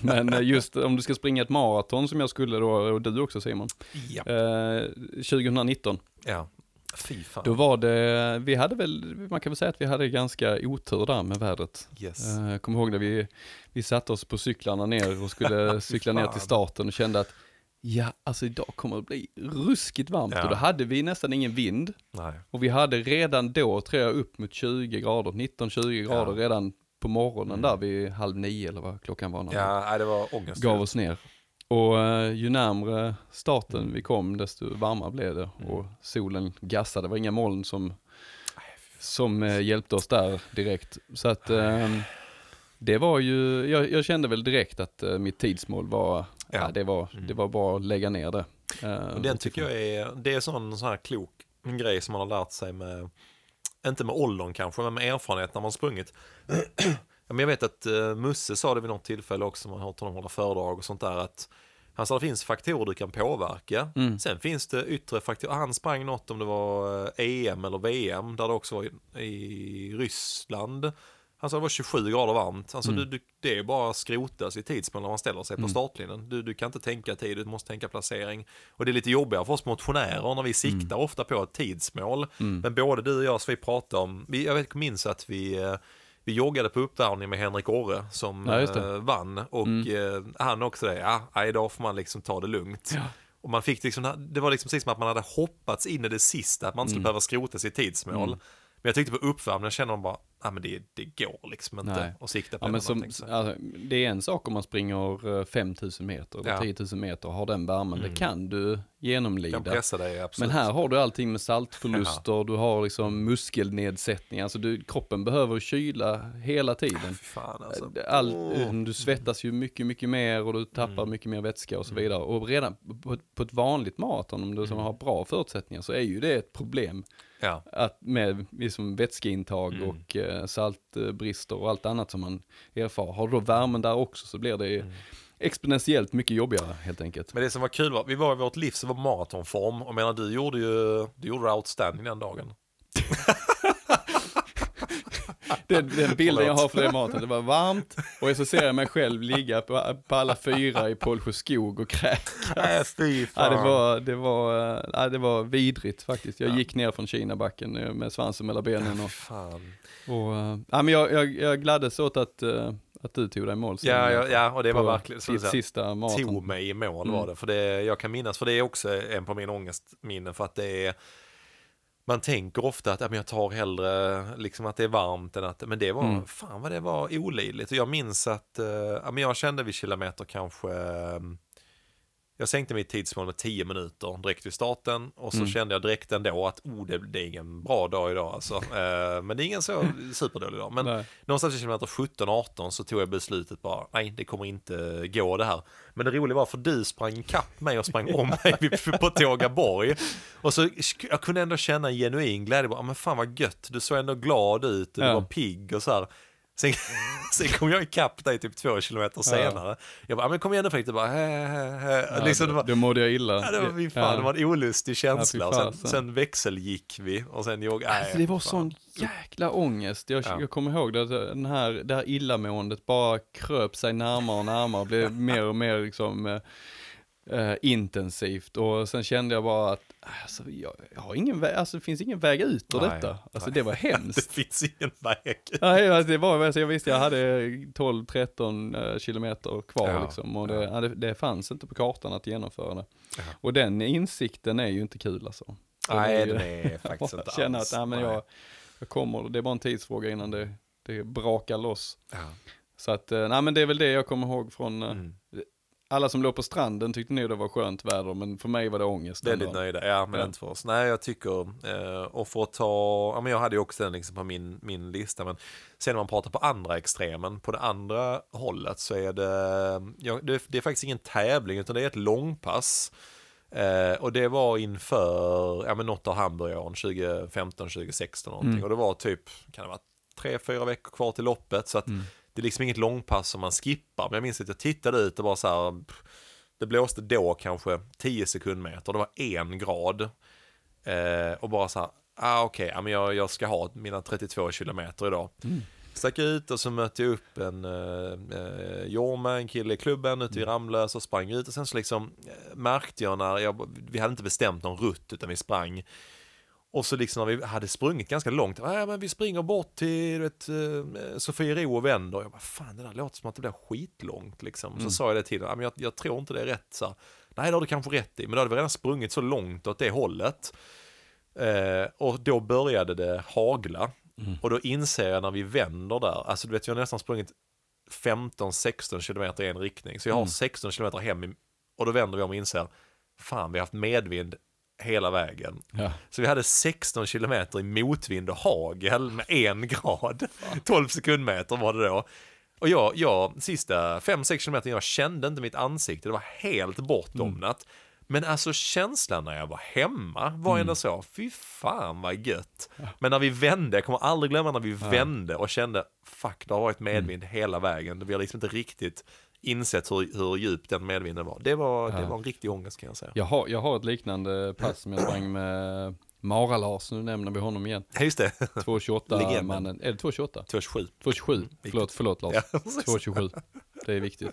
Men just om du ska springa ett maraton som jag skulle då, och du också, Simon, yep. eh, tjugonitton. Ja. Fy fan. Då var det, vi hade väl, man kan väl säga att vi hade ganska otur där med vädret. Yes. Jag kommer ihåg när vi, vi satte oss på cyklarna ner och skulle cykla ner till starten och kände att ja, alltså idag kommer det bli ruskigt varmt. Ja. Och då hade vi nästan ingen vind. Nej. Och vi hade redan då, tror jag, upp mot tjugo grader, nitton tjugo grader ja. Redan på morgonen mm. där vid halv nio eller vad klockan var. Ja, det var ångest. Gav oss ner. Och uh, ju närmare starten mm. vi kom, desto varmare blev det. Mm. Och solen gassade. Det var inga moln som, som uh, hjälpte oss där direkt. Så att uh, det var ju... Jag, jag kände väl direkt att uh, mitt tidsmål var... Ja. Ja, det, var, mm. det var bara att lägga ner det. Uh, och den tycker jag är... Det är sån, sån här klok grej som man har lärt sig med... Inte med åldern kanske, men med erfarenhet när man sprungit... Men jag vet att uh, Musse sa det vid något tillfälle också, man har hört honom hålla föredrag och sånt där, att han sa att det finns faktorer du kan påverka. Mm. Sen finns det yttre faktorer. Han sprang något, om det var E M eller V M, där det också var i, i Ryssland. Han sa det var tjugosju grader varmt. Alltså mm. du, du, det är bara att skrotas i tidsmål när man ställer sig mm. på startlinjen. Du, du kan inte tänka tid, du måste tänka placering. Och det är lite jobbigare för oss motionärer när vi siktar mm. ofta på ett tidsmål. Mm. Men både du och jag, så vi pratade om, vi, jag vet, minns att vi... Uh, Vi joggade på uppvärmning med Henrik Orre som ja, vann. Och mm. eh, han också det. Ja, idag får man liksom ta det lugnt. Ja. Och man fick liksom, det var liksom precis som att man hade hoppats in i det sista. Att man skulle mm. behöva skrota sitt tidsmål. Mm. Men jag tyckte på uppvärmning, jag kände bara, nej men det, det går liksom inte nej. Att sikta på ja, men som, alltså, det är en sak om man springer fem tusen meter eller ja. tio tusen meter och har den värmen. Mm. Det kan du genomlida. Kan pressa dig, absolut. Men här har du allting med saltförluster, ja. Du har liksom muskelnedsättning. Alltså du, kroppen behöver kyla hela tiden. Fan, alltså. All, oh. Du svettas ju mycket, mycket mer och du tappar mm. mycket mer vätska och så vidare. Och redan på, på ett vanligt maraton, om du mm. som har bra förutsättningar, så är ju det ett problem. Ja. Att med liksom vätskeintag mm. och eh, saltbrister och allt annat som man erfar. Har då värmen där också, så blir det mm. exponentiellt mycket jobbigare helt enkelt. Men det som var kul var, vi var i vårt liv så var maratonform, och menar du gjorde ju du gjorde outstanding den dagen. Den, den bilden jag har för det maten, det var varmt, och så ser jag mig själv ligga på, på alla fyra i Polsjö skog och kräkas. Äh, ja, det, var, det, var, äh, det var vidrigt faktiskt. Jag ja. gick ner från Kina-backen med svansen mellan benen. Och, fan. Och, äh, ja, men jag, jag, jag gladdes åt att, äh, att du tog dig i mål. Ja, ja, ja, och det var verkligen så sista maten. Tog mig i mål var det, för det jag kan minnas, för det är också en på min ångestminnen, för att det är... Man tänker ofta att ja, men jag tar hellre liksom att det är varmt än att... Men det var, mm. fan vad det var olidligt. Och jag minns att eh, ja, men jag kände vid kilometer kanske... Eh, jag sänkte mitt tidsmål med tio minuter direkt vid starten. Och så mm. kände jag direkt ändå att oh, det, det är ingen bra dag idag. Alltså. Eh, men det är ingen så superdålig dag. Men nej. Någonstans i kilometer sjutton arton så tog jag beslutet bara, nej det kommer inte gå det här. Men det roliga var, för du sprang kapp mig och sprang om mig på Tågaborg. Och så jag kunde ändå känna en genuin glädje. Bara, men fan vad gött, du såg ändå glad ut, du ja. var pigg och så här. Sen, sen kom jag ikapp dig typ två kilometer senare. Ja. Jag bara, men kom igen nu, fick det bara... Hä, hä, hä. Ja, liksom, det var, då mådde jag illa. Ja, det var, fan, ja. det var en olustig känsla. Ja, fan, och sen, sen växelgick vi. Och sen jag, nej, alltså, det var fan. Sån jäkla ångest. Jag, ja. jag kommer ihåg det, den här, det här illamåendet bara kröp sig närmare och närmare. Och blev mer och mer liksom... Uh, intensivt, och sen kände jag bara att alltså, jag, jag har ingen vä- alltså, det finns ingen väg ut ur nej, detta alltså nej. Det var hemskt. Det finns ingen väg ut. Nej, alltså, det var, alltså, jag visste jag hade tolv tretton uh, kilometer kvar ja, liksom, och det, ja. det, det fanns inte på kartan att genomföra det ja. och den insikten är ju inte kul alltså. Nej, den är, det är faktiskt inte alls. Känna att nej, men jag, jag kommer, det är bara en tidsfråga innan det, det brakar loss ja. så att, nej men det är väl det jag kommer ihåg från uh, mm. Alla som låg på stranden tyckte nog det var skönt väder, men för mig var det ångest. Väldigt nöjda, ja, men ja. inte för oss. Nej, jag tycker, och för att ta, ja, men jag hade ju också den liksom på min, min lista, men sen när man pratar på andra extremen, på det andra hållet, så är det, ja, det, det är faktiskt ingen tävling, utan det är ett långpass. Eh, och det var inför, ja, men något av Hamburg-åren, tjugofemton tjugosexton någonting, mm. och det var typ, kan det vara tre, fyra veckor kvar till loppet, så att mm. det är liksom inget långpass som man skippar. Men jag minns att jag tittade ut och bara så här... Det blåste då kanske tio sekundmeter. Det var en grad. Eh, och bara så här... Ah, okej, okay, jag, jag ska ha mina trettiotvå kilometer idag. Mm. Stack ut och så mötte jag upp en eh, Jorma, en kille i klubben ute i Ramlösa, och sprang ut. Och sen så liksom märkte jag när... Jag, vi hade inte bestämt någon rutt, utan vi sprang... Och så liksom när vi hade sprungit ganska långt, äh, men vi springer bort till vet, Sofiero och vänder. Och jag bara, fan, det där låter som att det blir skitlångt. Liksom. Mm. Så sa jag det till honom, jag, jag tror inte det är rätt. Så, nej, det har du kanske rätt i. Men då hade vi redan sprungit så långt åt det hållet. Eh, och då började det hagla. Mm. Och då inser jag när vi vänder där, alltså du vet, jag har nästan sprungit femton sexton kilometer i en riktning. Så jag har mm. sexton kilometer hem i, och då vänder vi om och inser, fan, vi har haft medvind hela vägen. Ja. Så vi hade sexton kilometer i motvind och hagel med en grad. tolv sekundmeter var det då. Och jag, jag sista fem sex kilometer, jag kände inte mitt ansikte. Det var helt bortdomnat. Mm. Men alltså känslan när jag var hemma var mm. ändå så, fy fan vad gött. Ja. Men när vi vände, jag kommer aldrig glömma när vi ja. vände och kände, fuck, det har varit medvind mm. hela vägen. Vi har liksom inte riktigt insett hur, hur djup den medvinden var. Det var, ja. det var en riktig ångest, kan jag säga. Jag har, jag har ett liknande pass som jag sprang med Mara Larsson, nu nämner vi honom igen. Ja, just det. två tjugoåtta mannen. Är det två tjugoåtta? två tjugosju. två tjugosju. Mm, förlåt, förlåt Lars. Ja. två tjugosju. Det är viktigt.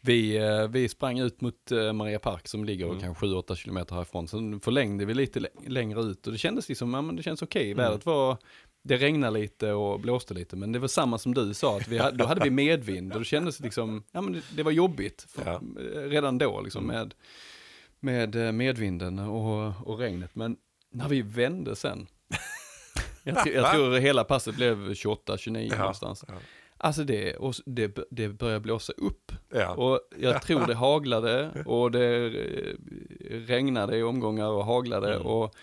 Vi, vi sprang ut mot Maria Park som ligger mm. kanske sju åtta kilometer härifrån. Sen förlängde vi lite längre ut och det kändes liksom, ja, men det känns okej. Okay. Vädret var, det regnade lite och blåste lite, men det var samma som du sa, att vi hade, då hade vi medvind och det kändes liksom, ja, men det, det var jobbigt för, ja. redan då liksom med, med medvinden och, och regnet. Men när vi vände sen, jag, jag tror hela passet blev tjugoåtta tjugonio ja. någonstans. Ja. Alltså det, och det, det började blåsa upp. Ja. Och jag tror det haglade och det regnade i omgångar och haglade. Mm. Och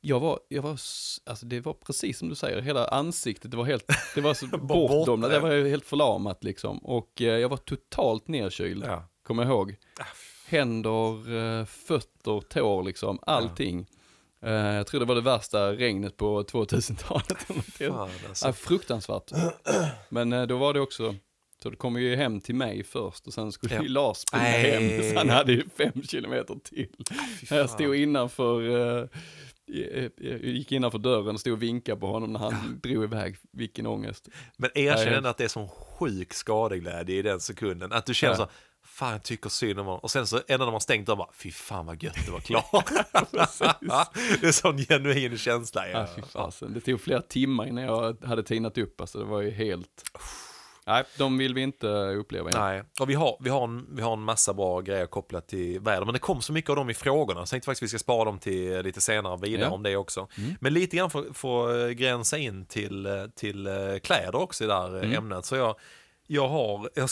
jag var, jag var, alltså det var precis som du säger, hela ansiktet, det var helt, det var så bortdomnat, det var helt förlamat liksom. Och jag var totalt nedkyld, ja. kommer jag ihåg. Händer, fötter, tår liksom, allting. Ja. Uh, jag tror det var det värsta regnet på tjugohundratalet. Fan, alltså. uh, fruktansvärt. Men uh, då var det också, så det kom ju hem till mig först och sen skulle ja. ju Lars springa hem. Så han hade ju fem kilometer till. Ay, jag stod innanför, uh, jag gick innanför dörren och stod och vinkade på honom när han ja. drog iväg. Vilken ångest. Men erkänn att det är som sjuk skadeglädje i den sekunden. Att du känner ja. så, fan, tycker synd om honom. Och sen så ändå när man stängt av, bara, fy fan vad gött det var klart. Det är en sån genuin känsla. Ja. Ah, det tog flera timmar innan jag hade tinat upp. Alltså det var ju helt... Nej, de vill vi inte uppleva. Nej, och vi har, vi, har en, vi har en massa bra grejer kopplat till väder. Men det kom så mycket av dem i frågorna. Så jag tänkte faktiskt att vi ska spara dem till lite senare vidare ja. om det också. Mm. Men lite grann för, för gränsa in till, till kläder också i det här mm. ämnet. Så jag... Jag har, jag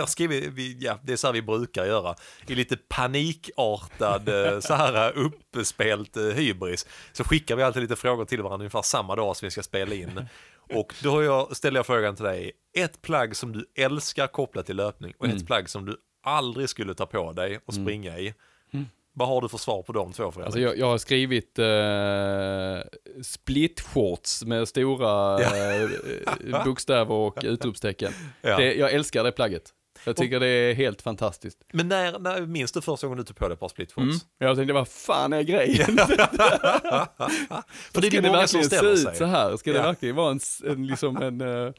har skrivit, ja, det är så här vi brukar göra, i lite panikartad, så här uppspelt hybris. Så skickar vi alltid lite frågor till varandra ungefär samma dag som vi ska spela in. Och då har jag, ställer jag frågan till dig, ett plagg som du älskar kopplat till löpning och ett mm. plagg som du aldrig skulle ta på dig och springa mm. i. Mm. Vad har du för svar på de två? Alltså jag, jag har skrivit eh, split-shorts med stora eh, bokstäver och utropstecken. Ja. Det, jag älskar det plagget. Jag tycker och, det är helt fantastiskt. Men när, när minns du första gången du tog på dig på splitshorts? Mm. Jag tänkte, vad fan är grejen? För det är det verkligen se ut så här? Ska ja. det verkligen vara en, en, liksom en uh,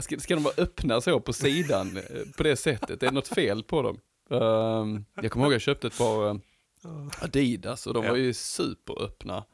ska, ska de vara öppna så på sidan på det sättet? Det är något fel på dem. Uh, jag kommer ihåg att jag köpte ett par... Uh, Adidas och de ja. var ju superöppna.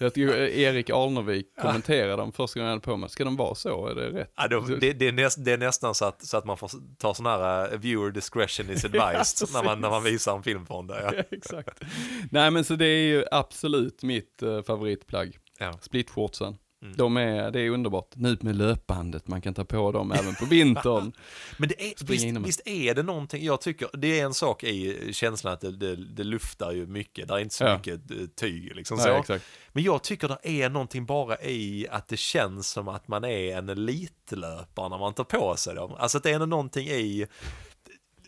Jag tycker Erik Arnervik kommenterade dem första gången jag hade på mig. Ska de vara så? Är det rätt? Ja, de, det, det, är näst, det är nästan så att, så att man får ta sån här viewer discretion is advised ja, när, man, när man visar en film från det. Ja. Ja, exakt. Nej, men så det är ju absolut mitt uh, favoritplagg. Ja. Splitshortsen. Mm. De är, det är underbart. Nu med löpbandet, man kan ta på dem även på vintern. Men det är, visst, visst är det någonting, jag tycker, det är en sak i känslan att det, det, det luftar ju mycket. Det är inte så ja. mycket tyg. Liksom, nej, så. Exakt. Men jag tycker det är någonting bara i att det känns som att man är en elitlöpare när man tar på sig dem. Alltså att det är någonting i...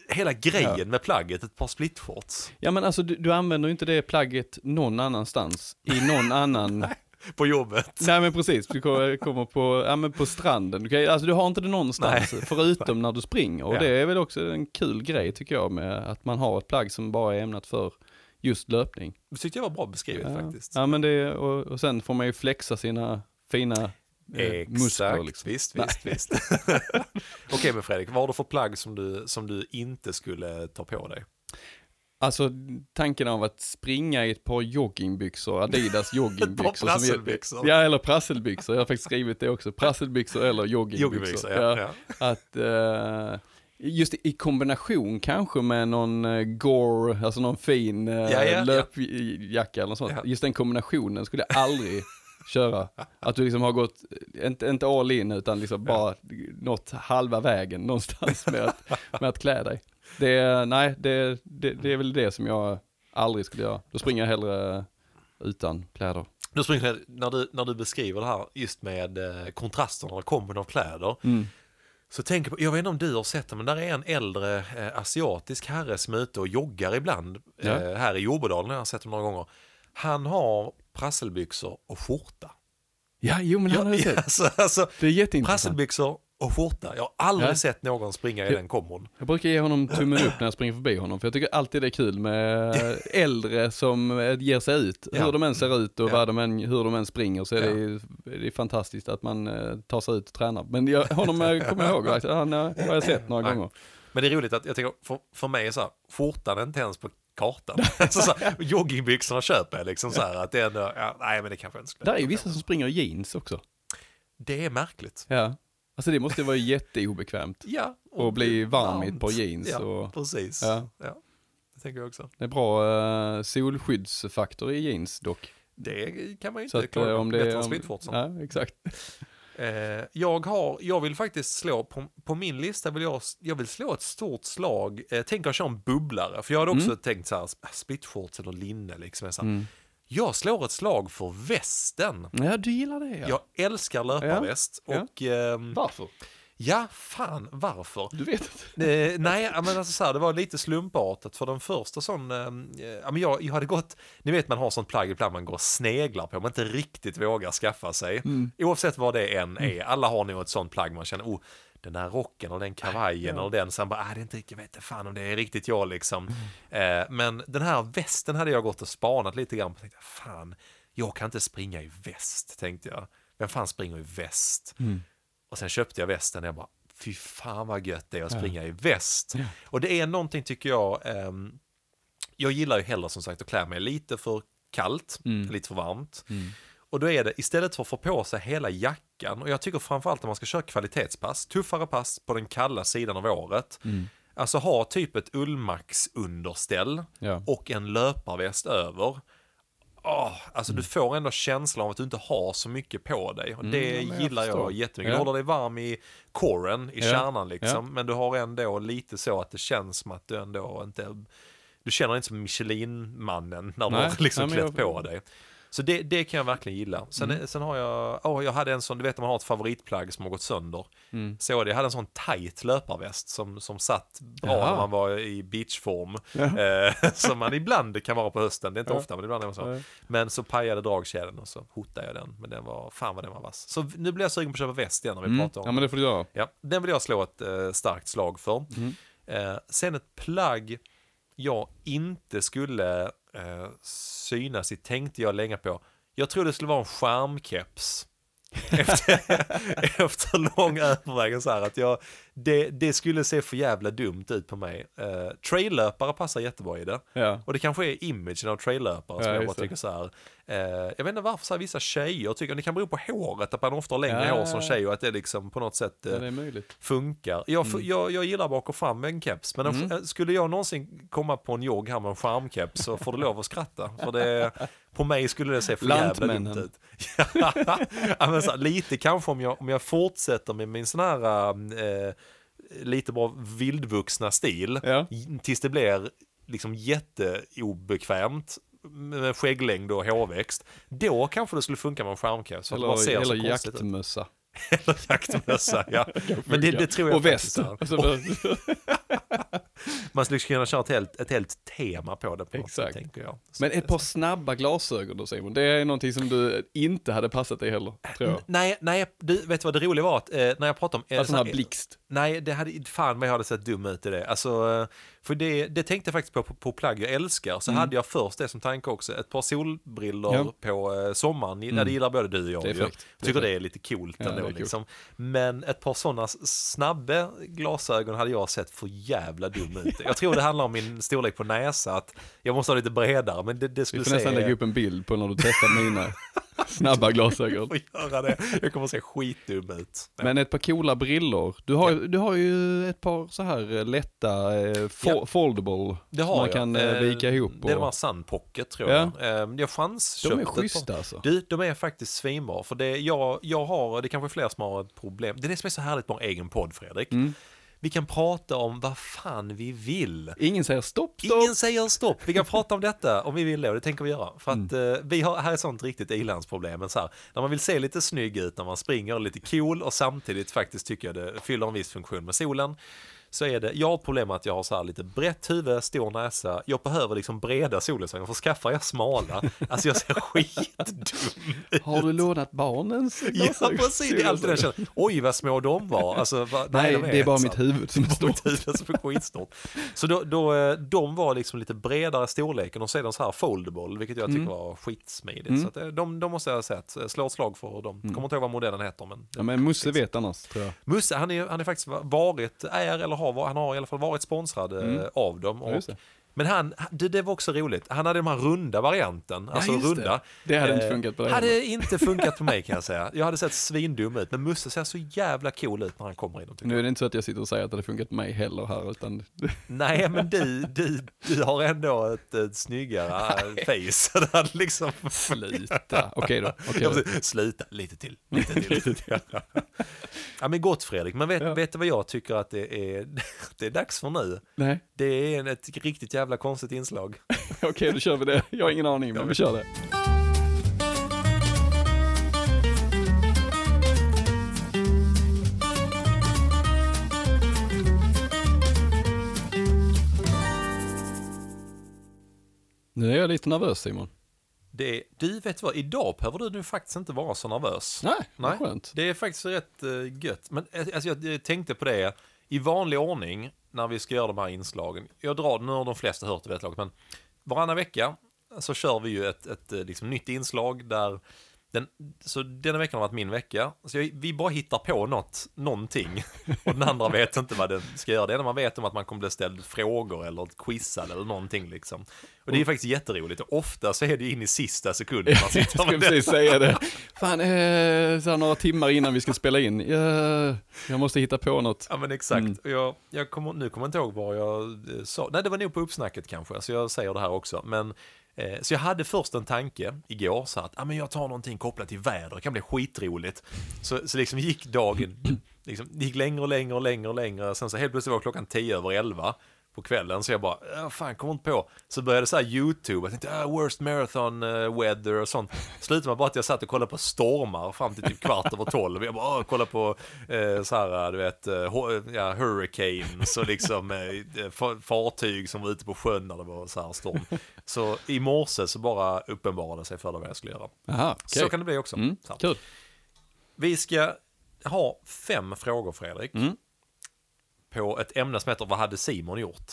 hela grejen ja. med plagget, ett par splitshorts. Ja, men alltså du, du använder ju inte det plagget någon annanstans. I någon annan... på jobbet. Nej, men precis, du kommer på, ja, men på stranden. Du, kan, alltså, du har inte det någonstans. Nej. Förutom när du springer. Och ja. det är väl också en kul grej tycker jag med att man har ett plagg som bara är ämnat för just löpning. Det tyckte jag var bra beskrivet ja. faktiskt. Ja, men det, och, och sen får man ju flexa sina fina eh, muskler. Liksom. Visst, visst, visst. Okej, men Fredrik, vad har du för plagg som du, som du inte skulle ta på dig? Alltså tanken av att springa i ett par joggingbyxor, Adidas joggingbyxor. Prasselbyxor. Som är, ja, eller prasselbyxor. Jag har faktiskt skrivit det också. Prasselbyxor eller joggingbyxor. joggingbyxor ja, ja. Ja. Att... Uh, just i kombination kanske med någon gore, alltså någon fin ja, ja, löpjacka ja. eller något sånt. Ja. Just den kombinationen skulle jag aldrig köra. Att du liksom har gått, inte, inte all in utan liksom ja. bara nått halva vägen någonstans med att, med att klä dig. Det, nej, det, det, det är väl det som jag aldrig skulle göra. Då springer jag hellre utan kläder. Då springer jag, när, du, när du beskriver det här just med kontrasterna och kombinationen av kläder. Mm. Så tänk på, jag vet inte om du har sett det, men där är en äldre eh, asiatisk herre som är ute och joggar ibland ja. eh, här i Jordbrodalen, jag har sett det några gånger. Han har prasselbyxor och skjorta. Ja, jo men han har ja, alltså, alltså, det är jätteintressant. Prasselbyxor och skjorta. Jag har aldrig ja. sett någon springa i jag, den kombon. Jag brukar ge honom tummen upp när jag springer förbi honom, för jag tycker alltid det är kul med äldre som ger sig ut. Hur ja. de än ser ut och ja. vad de än, hur de än springer, så är ja. det, det är fantastiskt att man tar sig ut och tränar. Men jag, honom kommer jag ihåg, han har jag sett några gånger. Men det är roligt att jag tänker, för, för mig är så här, skjortan är inte ens på kartan. så så här, joggingbyxorna köper jag liksom så här, att det är ändå, ja, nej men det kanske inte skulle. Där är vissa som springer i jeans också. Det är märkligt. Ja. Alltså det måste vara jätteobekvämt ja, och, och bli varm i ett par jeans. Ja, och, precis. Ja. Ja, det tänker jag också. Det är bra uh, solskyddsfaktor i jeans dock. Det kan man ju inte att, klara om det är om, ja, exakt. uh, jag, har, jag vill faktiskt slå, på, på min lista vill jag, jag vill slå ett stort slag. Uh, tänk att köra en bubblare. För jag hade också mm. tänkt så här, splitshorts eller linne liksom. Så här. Mm. Jag slår ett slag för västen. Ja, du gillar det. Ja. Jag älskar löparväst. Ja, ja. Och, eh, varför? Ja, fan, varför? Du vet inte. Eh, nej, men alltså så här, det var lite slumpartat för den första sån... Eh, men jag, jag hade gått... Ni vet, man har sånt plagg ibland man går och sneglar på. Man inte riktigt vågar skaffa sig. Mm. Oavsett vad det än är. Alla har nog ett sånt plagg man känner... Oh, den där rocken och den kavajen ja. och den sen bara, ah, det är inte riktigt, jag vet inte fan om det är riktigt jag liksom. Mm. Eh, men den här västen hade jag gått och spanat lite grann på. Tänkte, fan, jag kan inte springa i väst, tänkte jag. Vem fan springer i väst? Mm. Och sen köpte jag västen och jag bara, fy fan vad gött det är att springa ja. i väst. Ja. Och det är någonting tycker jag, eh, jag gillar ju hellre som sagt att klä mig lite för kallt, mm. lite för varmt. Mm. Och då är det, istället för att få på sig hela jackan, och jag tycker framförallt att man ska köra kvalitetspass, tuffare pass på den kalla sidan av året. Mm. Alltså ha typ ett ullmax-underställ ja. och en löparväst över. Oh, alltså mm. du får ändå känslan av att du inte har så mycket på dig. Och det mm, ja, gillar jag, jag jättemycket. Ja. Du håller dig varm i coren, i ja. kärnan liksom. Ja. Men du har ändå lite så att det känns som att du ändå inte... Du känner inte som Michelin-mannen när Nej. du har liksom Nej, klätt jag... på dig. Så det, det kan jag verkligen gilla. Sen, mm. sen har jag... Åh, oh, jag hade en sån... Du vet, man har ett favoritplagg som har gått sönder. Mm. Så det, jag hade en sån tight löparväst som, som satt bra Jaha. när man var i beachform. Eh, som man ibland kan vara på hösten. Det är inte ja. ofta, men ibland är man så. Ja. Men så pajade dragkedjan och så hotade jag den. Men den var... Fan vad den var vass. Så nu blir jag sugen på att köpa väst igen när vi mm. pratar om. Ja, men det får du göra. Ja, den vill jag slå ett eh, starkt slag för. Mm. Eh, sen ett plagg jag inte skulle... Eh, synas i, tänkte jag länge på. Jag tror det skulle vara en skärmkeps efter, efter lång övervägen så här att jag, det, det skulle se för jävla dumt ut på mig. Eh, traillöpare passar jättebra i det. Ja. Och det kanske är imagen av traillöpare som ja, jag bara tycker så här. Eh, jag vet inte varför så här, vissa tjejer tycker, det kan bero på håret, att man ofta har längre ja. hår som tjej och att det liksom på något sätt eh, ja, det är möjligt. funkar. Jag, mm. jag, jag gillar bak och fram med en keps, men mm. om, skulle jag någonsin komma på en jogg här med en skärmkeps så får du lov att skratta. För det, på mig skulle det se för jävla dumt ut. ja, men så här, lite kanske om jag, om jag fortsätter med min sån här eh, lite bra vildvuxna stil ja. tills det blir liksom jätteobekvämt med skägglängd och hårväxt, då kanske det skulle funka med en skärmkeps. Eller, eller jaktmössa. eller jaktmössa, ja. Men det, det tror jag och väst. Man skulle kunna köra ett helt, ett helt tema på det. På Exakt. Sätt, tänker jag. Så men ett par snabba glasögon då, Simon. Det är någonting som du inte hade passat dig heller, tror jag. N- nej, nej, du vet vad det roliga var? Att, eh, när jag pratade om... Eh, alltså sån här blixt. Nej, det hade, fan mig hade sett dum ut i det. Alltså, för det, det tänkte jag faktiskt på, på, på plagg jag älskar. Så mm. hade jag först det som tanke också. Ett par solbriller ja. på eh, sommaren. Mm. Ja, det gillar både du och jag. Det är jag tycker det är lite coolt ja, ändå. Cool. Liksom. Men ett par sådana snabba glasögon hade jag sett för jävla dumt minuter. Jag tror det handlar om min storlek på näsa, att jag måste ha lite bredare, men det, det skulle säga... Vi får nästan lägga upp en bild på när du testar mina snabba glasögon. Jag göra det. Jag kommer att se skitdum ut. Ja. Men ett par coola brillor. Du har, ja. du har ju ett par så här lätta eh, fo- ja. foldable det har som man jag. kan eh, vika ihop. Och... Det är de här sandpocket, tror ja. jag. Eh, jag chans de är schyssta alltså. Du, de är faktiskt svinbra. För det, jag, jag har, det är kanske fler som har ett problem. Det är det som är så härligt med en egen podd, Fredrik. Mm. Vi kan prata om vad fan vi vill. Ingen säger stopp, stopp. Ingen säger stopp. Vi kan prata om detta om vi vill det, och det tänker vi göra. För att mm. eh, vi har här är sånt riktigt ilandsproblem. Men så här, när man vill se lite snygg ut, när man springer lite cool och samtidigt faktiskt tycker jag det fyller en viss funktion med solen. Så är det, jag har problem med att jag har så här lite brett huvud, stor näsa. Jag behöver liksom breda solglasögon, för skaffar jag smala. Alltså jag ser skitdum ut. Har du lånat barnens glasögon? Ja, precis. Det är alltid det jag känner. Oj, vad små de var. Alltså, va, nej, nej de är det är bara mitt huvud som är stort. Mitt huvud som är skitstort. Så då, då, de var liksom lite bredare storleken, och så är de så här foldable, vilket jag tycker mm. var skitsmidigt. Mm. Så att de, de måste jag säga att slå ett slag för dem. Mm. Kommer inte ihåg vad modellen heter. Men, ja, men Musse vet annars, tror jag. Musse, han är, han är faktiskt varit, är eller Har, han har i alla fall varit sponsrad mm. av dem. Och, ja, men han, det, det var också roligt. Han hade den här runda varianten. Alltså ja, runda. Det, det hade eh, inte funkat på dig. Hade inte funkat på mig, kan jag säga. Jag hade sett svindum ut. Men Musse ser så jävla cool ut när han kommer in. Nu är det inte så att jag sitter och säger att det hade funkat på mig heller här. Utan... Nej, men du, du, du har ändå ett, ett snyggare face. Det hade liksom... Sluta. Okej då. Okej då. Sluta. Lite till. Lite till. Lite till. Ja, men gott Fredrik. Men vet, ja. vet du vad jag tycker att det är, det är dags för nu? Nej. Det är ett riktigt jävla jävla konstigt inslag. Okej, okay, då kör vi det. Jag har ingen aning, men vi kör det. Nu är jag lite nervös, Simon. Det, du vet vad, idag behöver du nu faktiskt inte vara så nervös. Nej, Nej. Skönt. Det är faktiskt rätt uh, gött. Men alltså, jag tänkte på det i vanlig ordning när vi ska göra de här inslagen. Jag drar, nu har de flesta hört det vid ett lag, men varannan vecka så kör vi ju ett, ett liksom nytt inslag där den, så denna veckan har varit min vecka. Så jag, vi bara hittar på något, någonting. Och den andra vet inte vad den ska göra. Det är när man vet om att man kommer bli ställd frågor eller quizad eller någonting liksom. Och det är faktiskt jätteroligt. Och ofta så är det in i sista sekunden. Man sitter jag skulle precis säga det. Fan, eh, så några timmar innan vi ska spela in. Jag, jag måste hitta på något. Ja, men exakt. Mm. Jag, jag kommer, nu kommer jag inte ihåg vad jag sa. Nej, det var nog på uppsnacket kanske. Så jag säger det här också. Men... Så jag hade först en tanke igår så att ah, men jag tar någonting kopplat till väder, det kan bli skitroligt. Så, så liksom gick dagen, liksom, det gick längre och längre och längre och längre. Sen så helt plötsligt var klockan tio över elva på kvällen, så jag bara, ah, fan kom inte på. Så började så här YouTube, jag tänkte, ah, worst marathon weather och sånt. Slutade man bara att jag satt och kollade på stormar fram till typ kvart över tolv. Jag bara, ah, kollade på eh, så här, du vet, hu- ja, hurricanes och liksom eh, fartyg som var ute på sjön när det var så här storm. Så i morse så bara uppenbarade sig för vad jag skulle göra. Aha, okay. Så kan det bli också. Mm, cool. Vi ska ha fem frågor, Fredrik. Mm. På ett ämne som heter vad hade Simon gjort?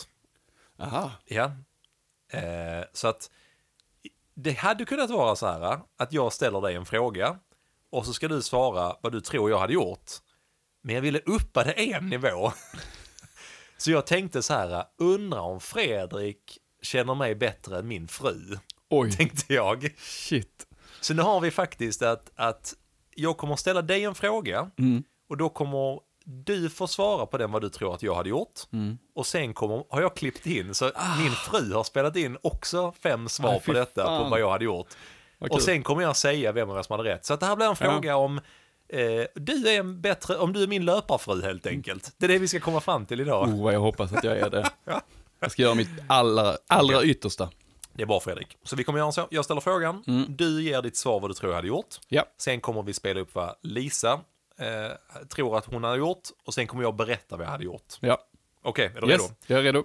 Aha. Ja. Eh, så att det hade kunnat vara så här att jag ställer dig en fråga och så ska du svara vad du tror jag hade gjort. Men jag ville uppa det en nivå. Så jag tänkte så här, undra om Fredrik känner mig bättre än min fru. Oj. Tänkte jag. Shit. Så nu har vi faktiskt att, att jag kommer ställa dig en fråga mm. och då kommer du får svara på den vad du tror att jag hade gjort. Mm. Och sen kommer, har jag klippt in så ah. min fru har spelat in också fem svar Nej, på detta fan. på vad jag hade gjort. Och sen kommer jag säga vem av er som hade rätt. Så att det här blir en fråga ja. om eh, du är en bättre, om du är min löparfru helt enkelt. Det är det vi ska komma fram till idag. Oh, jag hoppas att jag är det. ja. Jag ska göra mitt allra, allra okay. yttersta. Det är bra, Fredrik. Så vi kommer göra så. Jag ställer frågan. Mm. Du ger ditt svar vad du tror jag hade gjort. Ja. Sen kommer vi spela upp vad Lisa Eh, tror att hon hade gjort, och sen kommer jag berätta vad jag hade gjort. Ja. Okej, okay, är du yes, redo? Jag är redo.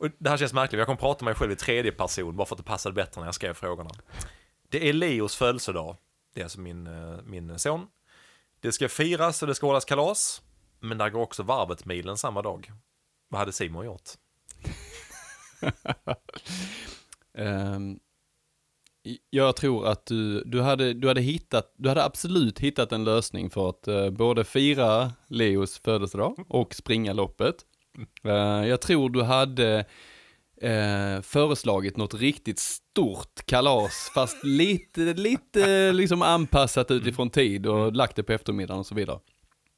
Och det här känns märkligt, jag kommer prata med mig själv i tredje person bara för att det passade bättre när jag skrev frågorna. Det är Leos födelsedag. Det är alltså min, min son. Det ska firas och det ska hållas kalas, men där går också Varvet milen samma dag. Vad hade Simon gjort? um. Jag tror att du, du, hade, du, hade hittat, du hade absolut hittat en lösning för att uh, både fira Leos födelsedag och springa loppet. Uh, jag tror du hade uh, föreslagit något riktigt stort kalas, fast lite, lite liksom anpassat utifrån tid och lagt det på eftermiddagen och så vidare.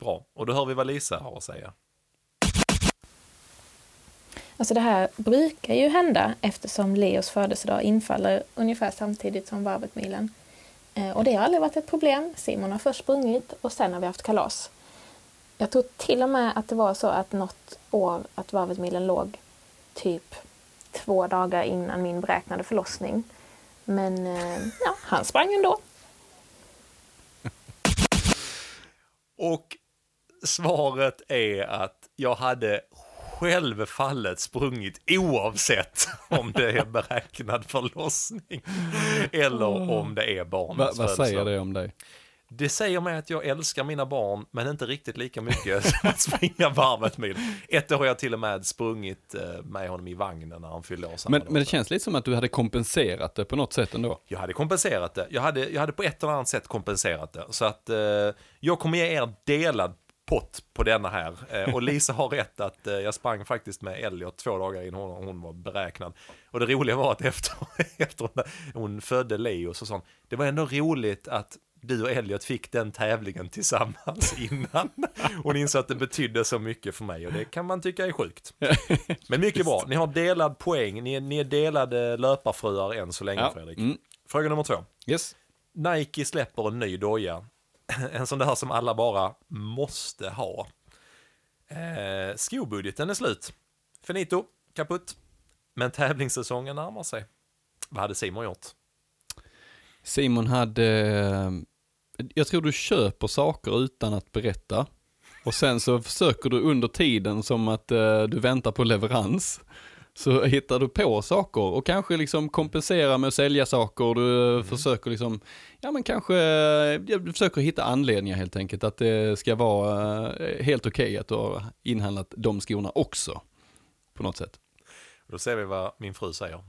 Bra, och då hör vi vad Lisa har att säga. Alltså det här brukar ju hända eftersom Leos födelsedag infaller ungefär samtidigt som Varvet milen. Och det har aldrig varit ett problem. Simon har först sprungit och sen har vi haft kalas. Jag tror till och med att det var så att något år att Varvet milen låg typ två dagar innan min beräknade förlossning. Men ja, han sprang ändå. Och svaret är att jag hade självfallet sprungit oavsett om det är beräknad förlossning eller om det är barn. Va, vad säger det om dig? Det säger mig att jag älskar mina barn, men inte riktigt lika mycket som att springa varvet mil. Ett år har jag till och med sprungit med honom i vagnen när han fyllde år. Men, men det känns lite som att du hade kompenserat det på något sätt ändå. Jag hade kompenserat det. Jag hade, jag hade på ett eller annat sätt kompenserat det. Så att eh, jag kommer ge er delad pott på denna här. Eh, och Lisa har rätt att eh, jag sprang faktiskt med Elliot två dagar innan hon, hon var beräknad. Och det roliga var att efter, efter hon, hon födde Leo så sa hon, det var ändå roligt att du och Elliot fick den tävlingen tillsammans innan. Hon insåg att det betydde så mycket för mig. Och det kan man tycka är sjukt. Men mycket bra. Ni har delad poäng. Ni är, ni är delade löparfruar än så länge, ja. Fredrik. Mm. Fråga nummer två. Yes. Nike släpper en ny doja. En sån där som alla bara måste ha. Eh, skobudgeten är slut. Finito. Kaputt. Men tävlingssäsongen närmar sig. Vad hade Simon gjort? Simon hade, jag tror du köper saker utan att berätta och sen så försöker du under tiden som att du väntar på leverans så hittar du på saker och kanske liksom kompensera med att sälja saker. Du mm. försöker liksom, ja men kanske, du försöker hitta anledningar helt enkelt att det ska vara helt okej okay att du har inhandlat de skorna också på något sätt. Då ser vi vad min fru säger.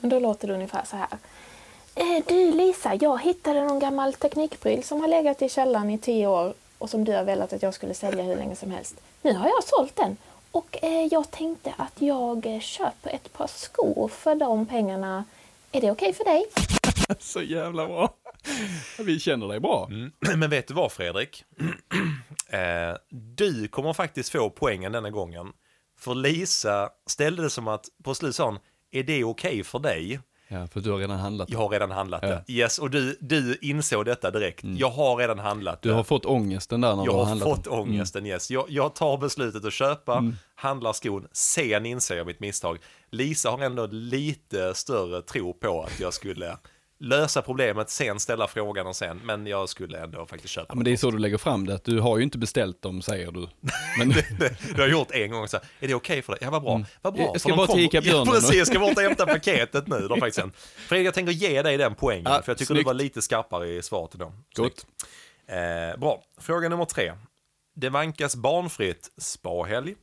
Men då låter det ungefär så här. Eh, du Lisa, jag hittade någon gammal teknikpryl som har legat i källaren i tio år och som du har velat att jag skulle sälja hur länge som helst. Nu har jag sålt den och eh, jag tänkte att jag köper ett par skor för de pengarna. Är det okej för dig? Så jävla bra. Vi känner dig bra. Mm. Men vet du vad Fredrik? eh, du kommer faktiskt få poängen denna gången. För Lisa ställde det som att på slutsan, är det okej okay för dig? Ja, för du har redan handlat det. Jag har redan handlat ja. det. Yes, och du, du insåg detta direkt. Mm. Jag har redan handlat det. Du har fått ångesten där när jag du har handlat. Jag har fått ångesten, mm. yes. Jag, jag tar beslutet att köpa, mm. handlar skon, sen inser jag mitt misstag. Lisa har ändå lite större tro på att jag skulle lösa problemet, sen ställa frågan och sen, men jag skulle ändå faktiskt köpa. Ja, men det är så du lägger fram det, att du har ju inte beställt dem, säger du. Men det, det, det har jag gjort en gång så här, är det okej okay för dig? Ja, vad bra. Mm. Vad bra. Jag ska bara till Ica-björnen. Ja, precis, jag ska bara hämta paketet nu. Då, faktiskt. För jag tänker ge dig den poängen, ja, för jag tycker snyggt. Du var lite skarpare i svaret till dem. Gott. Eh, bra, fråga nummer tre. Det vankas barnfritt spahelg.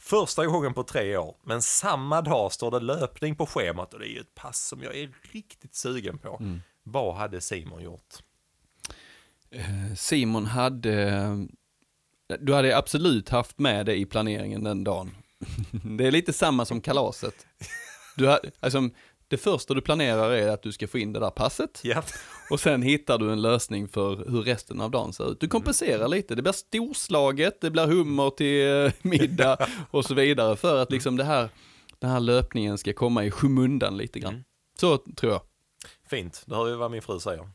Första gången på tre år, men samma dag står det löpning på schemat och det är ju ett pass som jag är riktigt sugen på. Mm. Vad hade Simon gjort? Simon hade... Du hade absolut haft med dig i planeringen den dagen. Det är lite samma som kalaset. Du hade, alltså, det första du planerar är att du ska få in det där passet. Yep. Och sen hittar du en lösning för hur resten av dagen ser ut. Du kompenserar mm. lite. Det blir storslaget, det blir hummer till middag och så vidare. För att liksom det här, den här löpningen ska komma i skymundan lite grann. Mm. Så tror jag. Fint, då har vi vad min fru säger.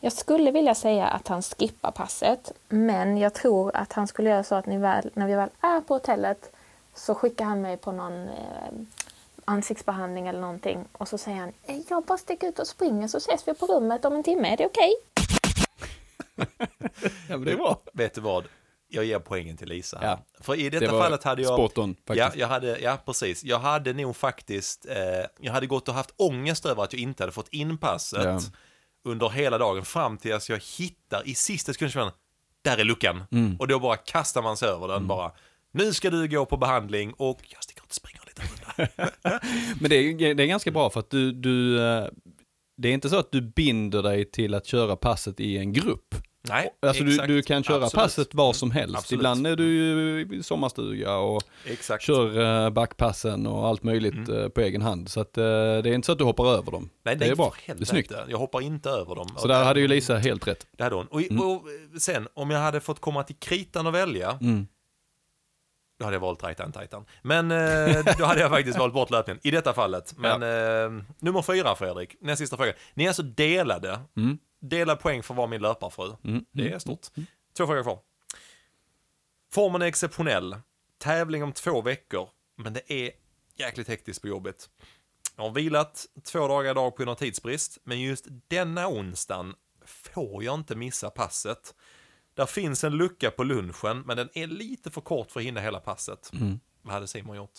Jag skulle vilja säga att han skippar passet. Men jag tror att han skulle göra så att ni väl, när vi väl är på hotellet så skickar han mig på någon... Eh, ansiktsbehandling eller någonting. Och så säger han, jag bara sticker ut och springer så ses vi på rummet om en timme. Är det okej? Ja, men det är bra. Vet du vad? Jag ger poängen till Lisa. Ja. För i detta det fallet hade jag... Sporton, ja, jag hade, ja, precis. Jag hade nog faktiskt... Eh, jag hade gått och haft ångest över att jag inte hade fått in passet ja. under hela dagen fram till att jag hittar i sista sekunden, där är luckan. Mm. Och då bara kastar man sig över den mm. bara. Nu ska du gå på behandling och jag sticker ut och springer. Men det är, det är ganska bra för att du, du det är inte så att du binder dig till att köra passet i en grupp Nej, alltså du, du kan köra absolut. Passet var som helst. Absolut. Ibland är du ju i sommarstuga och exakt. Kör backpassen och allt möjligt mm. på egen hand. Så att, det är inte så att du hoppar över dem. Nej, det, det är bra. Det är snyggt. Jag hoppar inte över dem. Så och där hade ju Lisa helt rätt. Det hade hon. Och, mm. och sen, om jag hade fått komma till kritan och välja mm. då hade jag valt Titan Titan. Men då hade jag faktiskt valt bort löpningen i detta fallet. Men ja. eh, nummer fyra, Fredrik. Nästa sista fråga. Ni är alltså delade. Mm. Delad poäng för att vara min löparfru. Mm. Det är stort. Mm. Två frågor kvar. Formen är exceptionell. Tävling om två veckor. Men det är jäkligt hektiskt på jobbet. Jag har vilat två dagar idag på grund av tidsbrist. Men just denna onsdagen får jag inte missa passet. Där finns en lucka på lunchen. Men den är lite för kort för att hinna hela passet. Mm. Vad hade Simon gjort?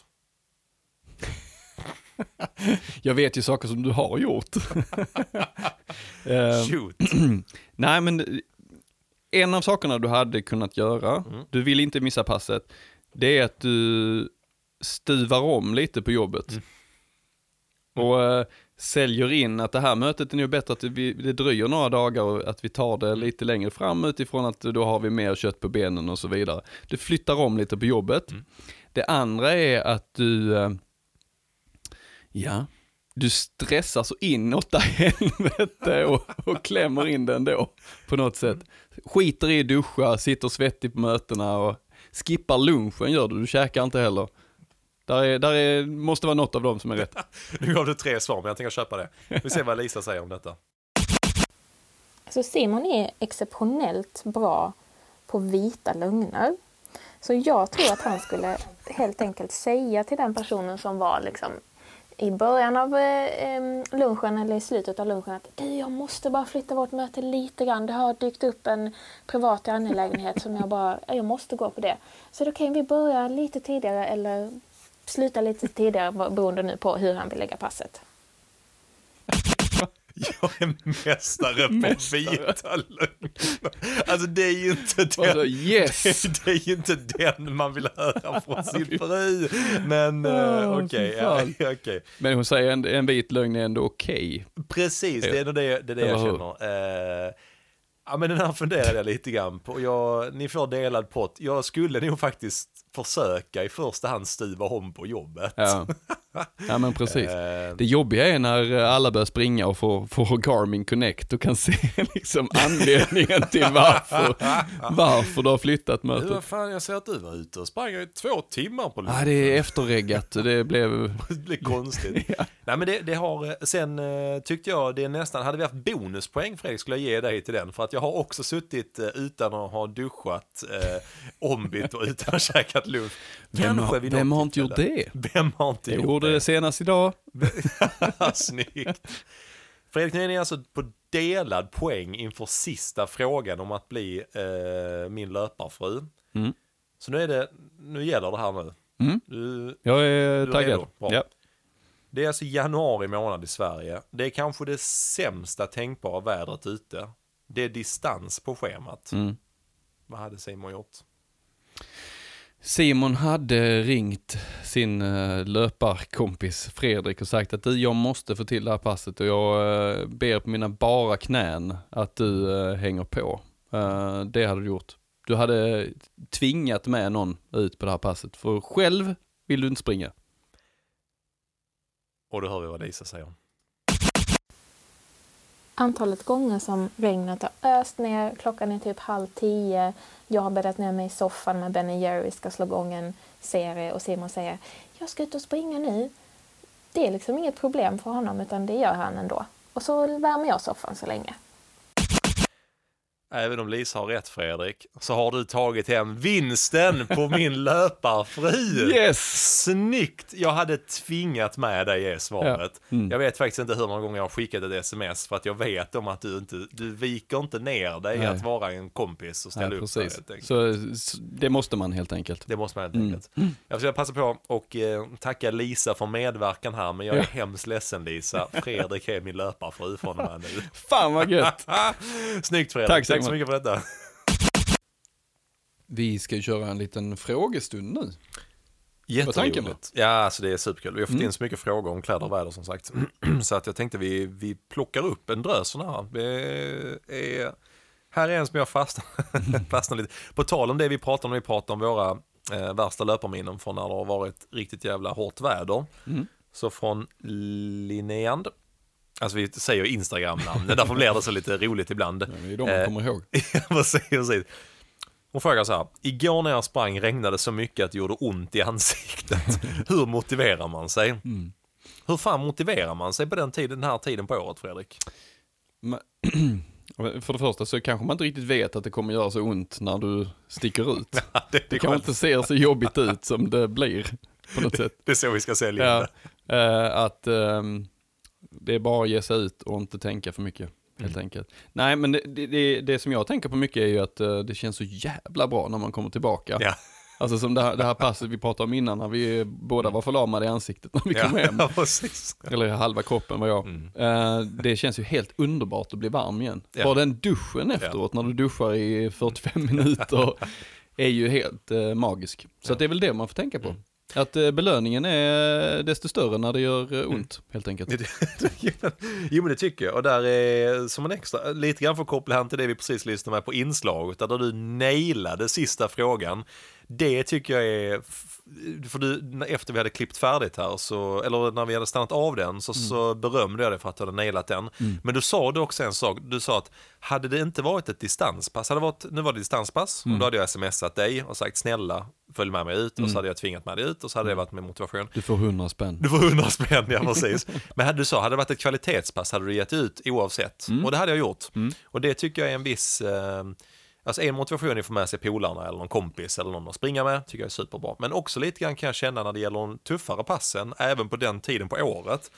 Jag vet ju saker som du har gjort. Shoot. Nej, men en av sakerna du hade kunnat göra, mm. du vill inte missa passet, det är att du stuvar om lite på jobbet. Mm. Och äh, säljer in att det här mötet är nog bättre att vi, det dröjer några dagar och att vi tar det lite längre fram utifrån att då har vi mer kött på benen och så vidare. Du flyttar om lite på jobbet. Mm. Det andra är att du... Äh, ja, du stressar så inåt där helvete och, och klämmer in den då på något sätt. Skiter i duscha, sitter svettig på mötena och skippar lunchen gör du, du käkar inte heller. Där, är, där är, måste vara något av dem som är rätt. Nu gav du tre svar men jag tänker köpa det. Vi ser vad Lisa säger om detta. Alltså Simon är exceptionellt bra på vita lögner. Så jag tror att han skulle helt enkelt säga till den personen som var liksom i början av eh, lunchen eller i slutet av lunchen att du, jag måste bara flytta vårt möte lite grann. Det har dykt upp en privat angelägenhet som jag bara, jag måste gå på det. Så då kan vi börja lite tidigare eller sluta lite tidigare beroende nu på hur han vill lägga passet. Jag är mästare på mästare. Vita lögner. Alltså det är ju inte den, alltså, yes. det, det är ju inte den man vill höra från sin fru. Men oh, okej. Okay, ja, okay. Men hon säger en, en vit lögn är ändå okej. Okay. Precis, det är ändå det, det, är det jag känner. Uh, ja, men den här funderade jag lite grann på. Jag, ni får delad pott. Jag skulle nog faktiskt försöka i första hand stuva om på jobbet. Ja. Ja, men precis. Det jobbiga är när alla börjar springa och får, får Garmin Connect och kan se liksom anledningen till varför varför du har flyttat mötet. Vad fan, jag ser att du var ute och sprang i två timmar på lunch. Ja, det är efterreggat. Det blev... det blev konstigt. Ja. Nej, men det, det har... Sen tyckte jag det nästan... Hade vi haft bonuspoäng, Fredrik, skulle jag ge dig till den. För att jag har också suttit utan att ha duschat, eh, ombytt och utan att käkat lunch. Vem har, vem har inte gjort det? Vem har inte gjort det? Gjorde det senast idag. Snyggt. Fredrik, nu är ni alltså på delad poäng inför sista frågan om att bli eh, min löparfru. Mm. Så nu är det, nu gäller det här nu. Mm. Du, jag är taggad. Är ja. Det är alltså januari månad i Sverige. Det är kanske det sämsta tänkbara vädret ute. Det är distans på schemat. Mm. Vad hade Simon gjort? Simon hade ringt sin löparkompis Fredrik och sagt att jag måste få till det här passet och jag ber på mina bara knän att du hänger på. Det hade du gjort. Du hade tvingat med någon ut på det här passet för själv vill du inte springa. Och då hör vi vad Lisa säger. Antalet gånger som regnet har öst ner, klockan är typ halv tio. Jag har bäddat ner mig i soffan med Ben och Jerry, ska slå igång en serie och Simon säger jag ska ut och springa nu. Det är liksom inget problem för honom utan det gör han ändå. Och så värmer jag soffan så länge. Även om Lisa har rätt, Fredrik, så har du tagit hem vinsten på min löparfri. Yes! Snyggt! Jag hade tvingat med dig i svaret. Ja. Mm. Jag vet faktiskt inte hur många gånger jag har skickat ett sms för att jag vet om att du inte du viker inte ner dig. Nej. Att vara en kompis och ställa ja, upp dig. Så, så det måste man helt enkelt. Det måste man helt enkelt. Mm. Jag ska passa på och eh, tacka Lisa för medverkan här, men jag är ja. hemskt ledsen, Lisa. Fredrik är min löparfri från och med nu. Fan vad gött! Snyggt, Fredrik. Tack, tack så mycket för detta. Vi ska ju köra en liten frågestund nu. Jätteroligt. Ja, alltså det är superkul. Vi har fått mm. in så mycket frågor om kläder och väder som sagt. Så att jag tänkte vi, vi plockar upp en drös sån här. Det är Här är en som jag fastnar, fastnar lite. På tal om det vi pratar om, vi pratar om våra eh, värsta löparminnen från när det har varit riktigt jävla hårt väder. Mm. Så från Linnéand, alltså vi säger Instagram-namn, därför blir det så lite roligt ibland. Ja, det är de man eh, kommer ihåg. precis, precis. Hon frågar så här: igår när jag sprang regnade så mycket att det gjorde ont i ansiktet. Hur motiverar man sig? Mm. Hur fan motiverar man sig på den, tiden, den här tiden på året, Fredrik? Men, för det första så kanske man inte riktigt vet att det kommer göra så ont när du sticker ut. Ja, det det, det kanske inte ser så jobbigt ut som det blir på något sätt. Det är så vi ska sälja ja, äh, att äh, det är bara att ge sig ut och inte tänka för mycket. Helt enkelt. Nej, men det, det, det som jag tänker på mycket är ju att uh, det känns så jävla bra när man kommer tillbaka. Ja. Alltså som det här, det här passet vi pratade om innan när vi båda var förlamade i ansiktet när vi kom ja, hem. Ja, precis. Eller halva kroppen var jag. Mm. Uh, det känns ju helt underbart att bli varm igen. Ja. Bara den duschen efteråt ja. när du duschar i fyrtiofem minuter är ju helt uh, magisk. Så ja. att det är väl det man får tänka på. Mm. Att belöningen är desto större när det gör ont, helt enkelt. Jo, men det tycker jag. Och där är som en extra, lite grann för att koppla hem till det vi precis lyssnade med på inslaget, där du nailade sista frågan. Det tycker jag är, för du, efter vi hade klippt färdigt här, så, eller när vi hade stannat av den, så, mm. så berömde jag det för att du hade nailat den. Mm. Men du sa du också en sak, du sa att hade det inte varit ett distanspass, hade det varit, nu var det distanspass, mm. och då hade jag smsat dig och sagt snälla, följ med mig ut, mm. och så hade jag tvingat mig ut och så hade det varit med motivation. Du får hundra spänn. Du får hundra spänn, ja precis. Men hade du sa, hade det varit ett kvalitetspass hade du gett ut oavsett. Mm. Och det hade jag gjort. Mm. Och det tycker jag är en viss... Eh, Alltså en motivation är att få med sig polarna eller någon kompis eller någon att springa med, tycker jag är superbra. Men också lite grann kan jag känna när det gäller de tuffare passen, även på den tiden på året.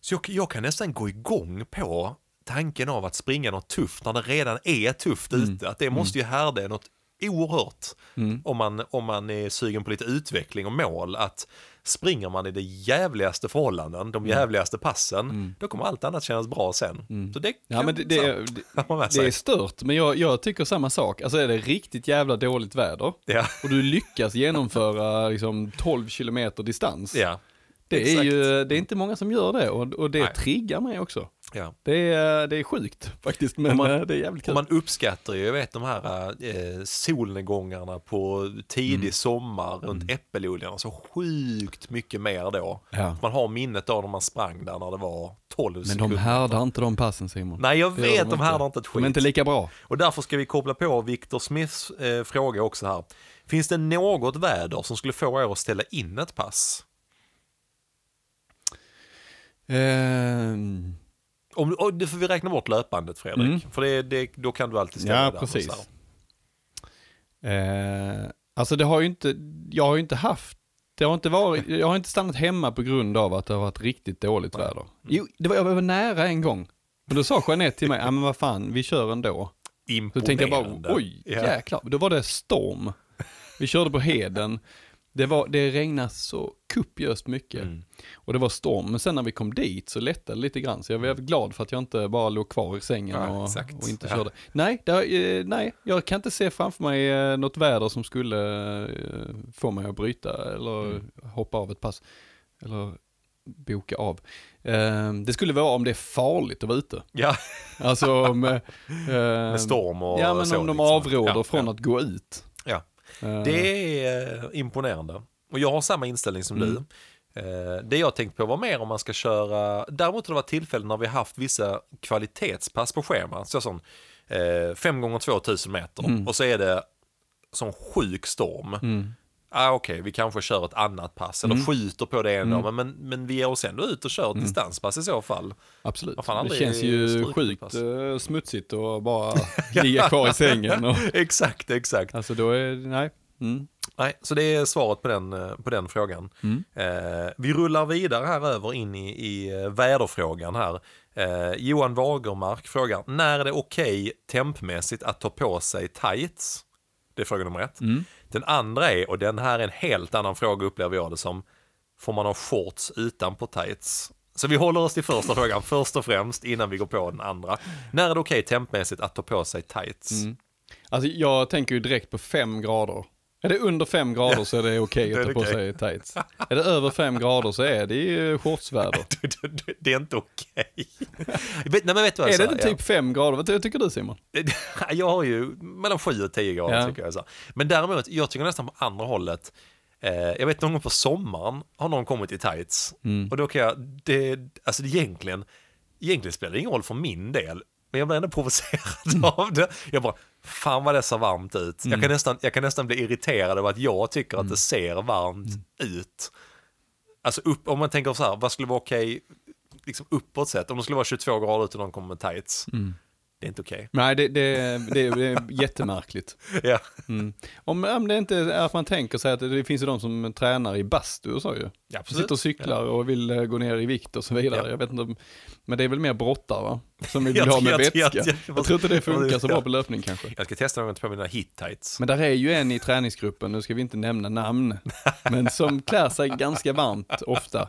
Så jag, jag kan nästan gå igång på tanken av att springa något tufft när det redan är tufft mm. ute. Att det måste ju härda något oerhört mm. om, man, om man är sugen på lite utveckling och mål. Att springer man i de jävligaste förhållanden, de jävligaste passen, mm. då kommer allt annat kännas bra sen. Mm. Så det, kan ja, men det, det, är, det är stört, men jag, jag tycker samma sak. Alltså är det riktigt jävla dåligt väder ja. och du lyckas genomföra liksom, tolv kilometer distans. Ja. Det är, ju, det är inte många som gör det och, och det Nej. triggar mig också. Ja. Det, är, det är sjukt faktiskt, men man, det är jävligt kul. Man uppskattar ju, jag vet, de här eh, solnedgångarna på tidig mm. sommar runt mm. Äppelodlingen så sjukt mycket mer då. Ja. Man har minnet av när man sprang där när det var tolv sekunder. Men de härdar inte de passen, Simon. Nej, jag vet, de, de härdar inte ett skit. De är inte lika bra. Och därför ska vi koppla på Victor Smiths eh, fråga också här. Finns det något väder som skulle få er att ställa in ett pass? Um. Om, och det får vi räkna bort löpandet, Fredrik. Mm. För det, det, då kan du alltid ställa ja, där. Precis. Eh, alltså det har ju inte, jag har ju inte haft, det har inte varit, jag har inte stannat hemma på grund av att det har varit riktigt dåligt väder. Mm. Jo, det var, jag var nära en gång. Men då sa Jeanette till mig, ja men vad fan, vi kör ändå. Imponerande. Så tänkte jag bara, oj yeah. jäklar. Då var det storm. Vi körde på Heden. Det, var, det regnade så kuppjöst mycket. Mm. Och det var storm. Men sen när vi kom dit så lättade det lite grann. Så jag var glad för att jag inte bara låg kvar i sängen ja, och, och inte ja. körde. Nej, det, nej, jag kan inte se framför mig något väder som skulle få mig att bryta. Eller mm. hoppa av ett pass. Eller boka av. Det skulle vara om det är farligt att vara ute. Ja. Alltså med, med storm och ja, men så om de liksom. avråder ja, från ja. att gå ut. Ja. Det är imponerande. Och jag har samma inställning som mm. du. Det jag tänkt på var mer om man ska köra... Däremot har det varit tillfällen när vi haft vissa kvalitetspass på schemat. Så som fem gånger tvåtusen meter. Mm. Och så är det som sjuk storm. Mm. Ah, Okej, okay, vi kanske kör ett annat pass. Eller mm. skjuter på det ändå. Mm. Men, men vi är oss ändå ut och kör ett mm. distanspass i så fall. Absolut. Det känns ju sjukt pass. Smutsigt och bara ligga kvar i sängen. Och... exakt, exakt. Alltså då är nej. Mm. Nej, så det är svaret på den, på den frågan. Mm. Eh, vi rullar vidare här över in i, i väderfrågan här. Eh, Johan Wagermark frågar, när är det okej okay, tempmässigt att ta på sig tights? Det är fråga nummer ett. Mm. Den andra är, och den här är en helt annan fråga upplever jag det som, får man ha shorts utanpå tights? Så vi håller oss till första frågan först och främst innan vi går på den andra. När är det okej tempmässigt att ta på sig tights? Mm. Alltså jag tänker ju direkt på fem grader. Är det under fem grader så är det okej okay att ta på sig tights. Är det över fem grader så är det ju shortsväder. Det är inte okej. Okay. Nej, men vet du vad jag är sa? Det typ fem grader? Vad tycker du, Simon? Jag har ju mellan sju och tio grader, ja, tycker jag. Så. Men däremot, jag tycker nästan på andra hållet. Eh, jag vet någon gång på sommaren har någon kommit i tights. Mm. Och då kan jag... Det, alltså det egentligen, egentligen spelar det ingen roll för min del. Men jag blir ändå provocerad mm. av det. Jag bara... Fan vad det ser varmt ut. Mm. Jag, kan nästan, jag kan nästan bli irriterad över att jag tycker att mm. det ser varmt mm. ut. Alltså upp, om man tänker så här, vad skulle vara okej liksom uppåt sett? Om det skulle vara tjugotvå grader ut och någon kommer med tights. Mm. Det är inte okej. Nej, det, det, det, det är jättemärkligt. Ja. Mm. Om, om det inte är att man tänker sig att det finns ju de som tränar i bastu och så ju. Ja, sitter och cyklar, ja, och vill gå ner i vikt och så vidare. Ja. Jag vet inte, men det är väl mer brottare, va? Som vill ha med jag, vätska. Jag, jag, jag, jag, jag tror inte det funkar så bra på löpning kanske. Jag ska testa något på mina hit tights. Men där är ju en i träningsgruppen, nu ska vi inte nämna namn, men som klär sig ganska varmt ofta.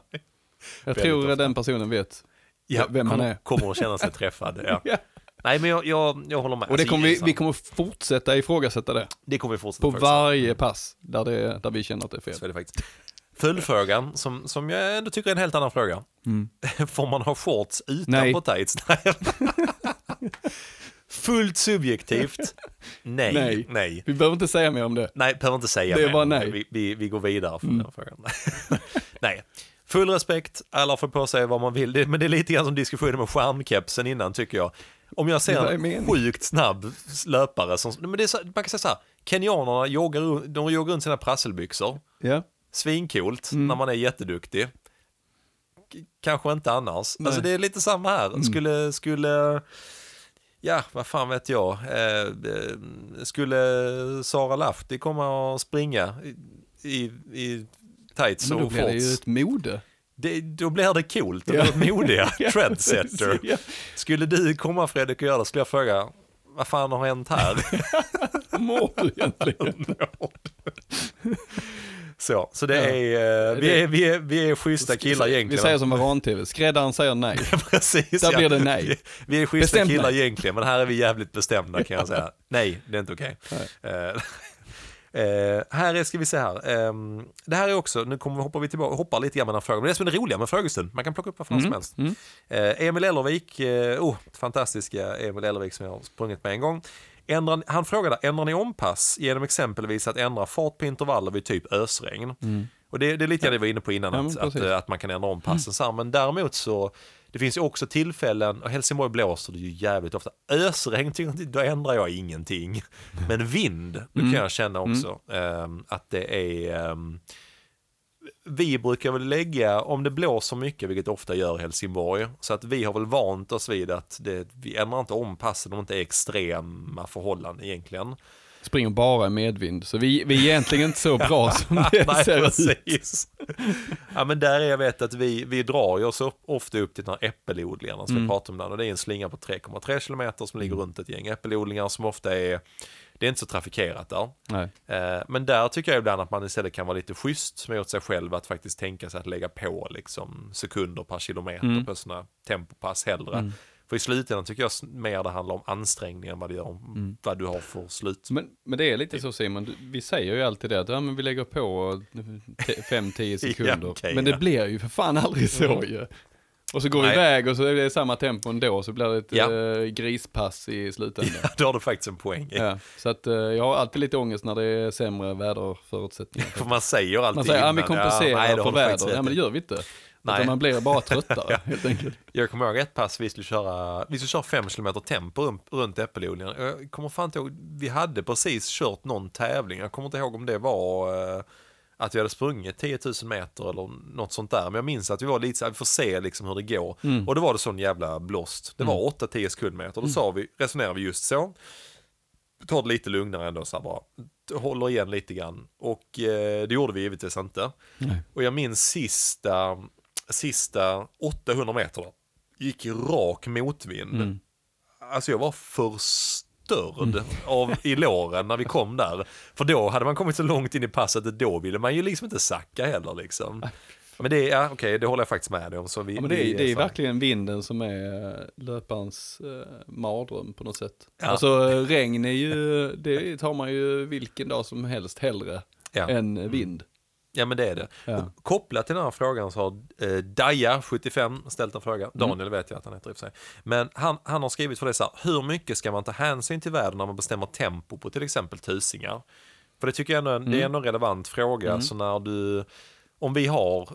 Jag tror ofta. Den personen vet ja, vem kom, han är. Kommer att känna sig träffad, ja. Ja. Nej, men jag, jag, jag håller med. Och det kommer vi, vi kommer fortsätta ifrågasätta det. Det kommer vi fortsätta på ifrågasätta. Varje pass där, det, där vi känner att det är fel. Så är det faktiskt. Följdfrågan, som, som jag ändå tycker är en helt annan fråga. Mm. Får man ha shorts utan Nej. på tights? Nej. Fullt subjektivt. Nej, nej. nej. Vi behöver inte säga mer om det. Nej, behöver inte säga det mer. Var nej. Vi, vi, vi går vidare från mm. den frågan. Nej. Full respekt, alla får på sig vad man vill. Det, men det är lite grann som diskussionen med skärmkepsen innan, tycker jag. Om jag ser en sjukt snabb löpare som, men det är så, man kan säga så här, kenyanerna joggar, de joggar runt sina prasselbyxor. Yeah. Svincoolt mm. när man är jätteduktig. K- kanske inte annars. Nej. Alltså det är lite samma här. Mm. Skulle, skulle ja, vad fan vet jag. Eh, skulle Sara Lahti komma och springa i, i, i tights och shorts. Men då blir det ju ett mode. Det, då blir det coolt, då blir det yeah. modiga trendsetter. Yeah. Skulle du komma, Fredrik, och göra det, skulle jag fråga, vad fan har hänt här? Mår du egentligen? så, så det ja. är, vi är, vi är, vi är schyssta killar egentligen. Vi säger som Varan-T V, skräddaren säger nej. Precis, där ja. blir det nej. Vi är schyssta bestämda. killar egentligen, men här är vi jävligt bestämda kan jag säga. Nej, det är inte okej. Okay. Uh, här är, ska vi se här um, det här är också, nu kommer vi hoppa vi tillbaka, hoppar lite grann med den frågan, men det är som är roliga med frågestunden, man kan plocka upp vad fan mm. som helst. mm. uh, Emil Ellervik, uh, oh, fantastiska Emil Ellervik som jag har sprungit med en gång. Ändrar, han frågade, ändrar ni ompass genom exempelvis att ändra fart på intervaller vid typ ösregn? mm. Och det, det är lite grann det var inne på innan, ja, att, att, att man kan ändra ompassen mm. så här, men däremot så det finns ju också tillfällen, och Helsingborg blåser det ju jävligt ofta. Ösregn, då ändrar jag ingenting. Men vind, då kan jag känna också mm. att det är... Vi brukar väl lägga, om det blåser mycket, vilket ofta gör Helsingborg, så att vi har väl vant oss vid att det, vi ändrar inte om passen om det inte är extrema förhållanden egentligen. Springer bara i medvind, så vi, vi är egentligen inte så bra som det Nej, ser precis. ut. Ja, men där är jag vet att vi, vi drar ju oss upp, ofta upp till den här äppelodlingarna som mm. vi pratar om där. Och det är en slinga på tre komma tre kilometer som ligger runt ett gäng äppelodlingar som ofta är, det är inte så trafikerat där. Nej. Eh, men där tycker jag ibland att man istället kan vara lite schysst mot sig själv att faktiskt tänka sig att lägga på liksom sekunder per kilometer mm. på sådana tempopass hellre. Mm. För i slutändan tycker jag mer det handlar om ansträngningen vad, gör, mm. vad du har för slut. Men, men det är lite så, Simon. Vi säger ju alltid det att ja, men vi lägger på fem till tio sekunder. ja, okay, men det ja. blir ju för fan aldrig så ju. Och så går vi iväg och så är det samma tempo ändå. Så blir det ett ja. eh, grispass i slutändan. Ja, då har du faktiskt en poäng. Ja, så att, eh, jag har alltid lite ångest när det är sämre väderförutsättningar. för man säger alltid man säger, innan. Man säger att vi kompenserar ja, för väder. Nej, men det gör vi inte. Nej. Man blir bara tröttare ja. helt enkelt. Jag kommer ihåg ett pass, vi skulle köra vi skulle köra fem kilometer tempo runt Äppelodlingen. Jag kommer fan inte ihåg, vi hade precis kört någon tävling. Jag kommer inte ihåg om det var eh, att vi hade sprungit tio tusen meter eller något sånt där. Men jag minns att vi var lite så här, vi får se liksom hur det går. Mm. Och det var det sån jävla blåst. Det var mm. åtta till tio sekundmeter. Då mm. sa vi, resonerade vi just så. Ta det lite lugnare ändå så här bara. Håller igen lite grann. Och eh, det gjorde vi givetvis inte. Nej. Och jag minns sista... sista åttahundra meter då, gick rak motvind. Mm. Alltså jag var förstörd mm. av i låren när vi kom där. För då hade man kommit så långt in i passet, då ville man ju liksom inte sacka heller liksom. Ja, men det, ja, okej, det håller jag faktiskt med dig om. Så vi, ja, men det, vi, det är så verkligen vinden som är löparens eh, mardröm på något sätt. Ja. Alltså regn är ju, det tar man ju vilken dag som helst hellre ja. än vind. Ja, men det är det. Ja. Kopplat till den här frågan så har eh, Daja sjuttiofem ställt en fråga. Daniel mm. vet jag att han heter i sig. Men han, han har skrivit för det så här: hur mycket ska man ta hänsyn till världen när man bestämmer tempo på till exempel tusingar? För det tycker jag ändå, mm. det är en relevant fråga. Mm. Så när du... Om vi har,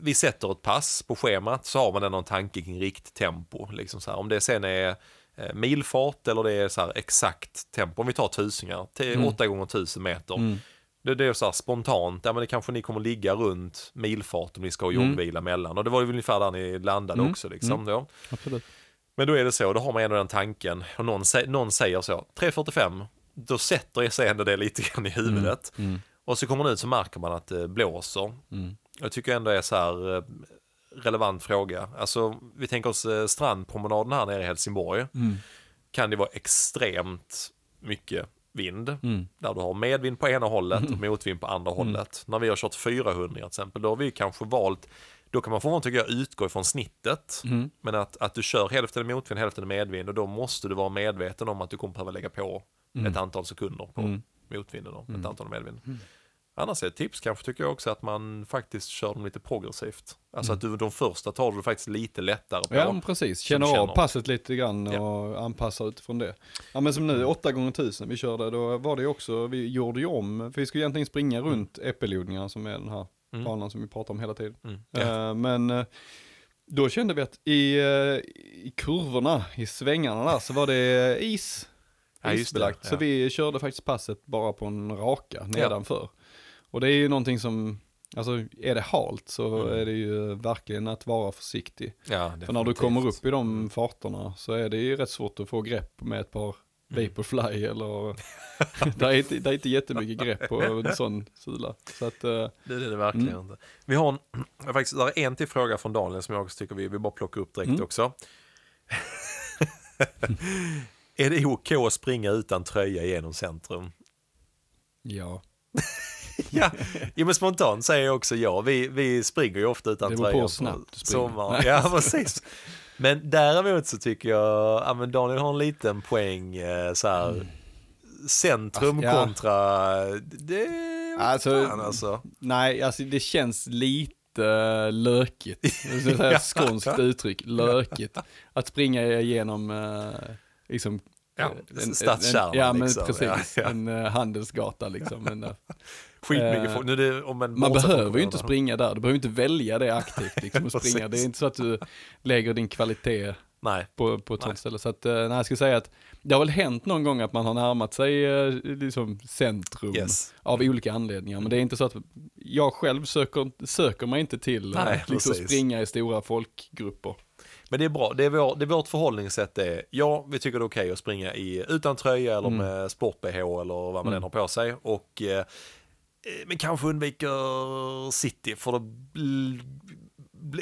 vi sätter ett pass på schemat så har man ändå en tanke kring rikttempo. Liksom så här. Om det sen är eh, milfart eller det är så här exakt tempo. Om vi tar tusingar, till mm. åtta gånger tusen meter. Mm. Det, det är så här spontant, ja, men det kanske ni kommer ligga runt milfart om ni ska ha jobbvila mm. mellan. Och det var ju ungefär där ni landade mm. också. Liksom, mm. då. Absolut. Men då är det så, då har man ändå den tanken. Och någon, någon säger så, tre fyrtiofem, då sätter jag sig ändå det lite grann i huvudet. Mm. Mm. Och så kommer man ut så märker man att det blåser. Mm. Jag tycker ändå det är så här relevant fråga. Alltså, vi tänker oss strandpromenaden här nere i Helsingborg. Mm. Kan det vara extremt mycket vind. Mm. Där du har medvind på ena hållet och motvind på andra mm. hållet. När vi har kört fyrahundra till exempel, då har vi kanske valt, då kan man få tycker jag, utgå ifrån snittet. Mm. Men att, att du kör hälften i motvind, hälften i medvind, och då måste du vara medveten om att du kommer behöva lägga på mm. ett antal sekunder på mm. motvinden och mm. ett antal medvind. Mm. Annars är ett tips kanske tycker jag också att man faktiskt kör dem lite progressivt. Alltså mm. att du, de första tar du faktiskt lite lättare på. Ja, precis. Känner av passet lite grann och ja. anpassar utifrån det. Ja, men som nu, åtta gånger tusen vi körde, då var det också, vi gjorde ju om, för vi skulle egentligen springa mm. runt Äppelodlingen som är den här mm. banan som vi pratar om hela tiden. Mm. Ja. Uh, men då kände vi att i, i kurvorna, i svängarna där, så var det is. Ja, isbelagt. Ja. Så vi körde faktiskt passet bara på en raka nedanför. Ja. Och det är ju någonting som, alltså är det halt så mm. är det ju verkligen att vara försiktig. Ja, definitivt. För när du kommer upp i de farterna så är det ju rätt svårt att få grepp med ett par Vaporfly eller det är inte, det är inte jättemycket grepp på en sån sula. Så att, uh, det är det verkligen mm. inte. Vi har en, faktiskt där är en till fråga från Daniel som jag också tycker vi, vi bara plockar upp direkt mm. också. Är det okej att springa utan tröja genom centrum? Ja. Ja, men spontant säger jag också ja. Vi, vi springer ju ofta utan tröja. Det går på snabbt. Sommar. Ja, precis. Men däremot så tycker jag ja, men Daniel har en liten poäng så här mm. centrum alltså, ja. kontra det alltså, fan, alltså. Nej, alltså det känns lite lökigt. Det är ett skånskt uttryck, lökigt. Att springa igenom liksom ja, en stadskärna. Ja, men liksom. precis. Ja, ja. En uh, handelsgata liksom. En, uh, skitmycket folk. Nu det, om en man behöver ju inte springa där. Du behöver inte välja det aktivt liksom, att springa. Det är inte så att du lägger din kvalitet nej. På, på ett sånt ställe. Så att, nej, jag ska säga att det har väl hänt någon gång att man har närmat sig liksom, centrum yes. av olika anledningar. Men det är inte så att jag själv söker, söker mig inte till nej, liksom, att springa i stora folkgrupper. Men det är bra. Det är, vår, det är vårt förhållningssätt är, ja, vi tycker det är okej okay att springa i, utan tröja eller mm. med sport-B H eller vad man mm. än har på sig. Och, eh, men kanske undviker city för då bl-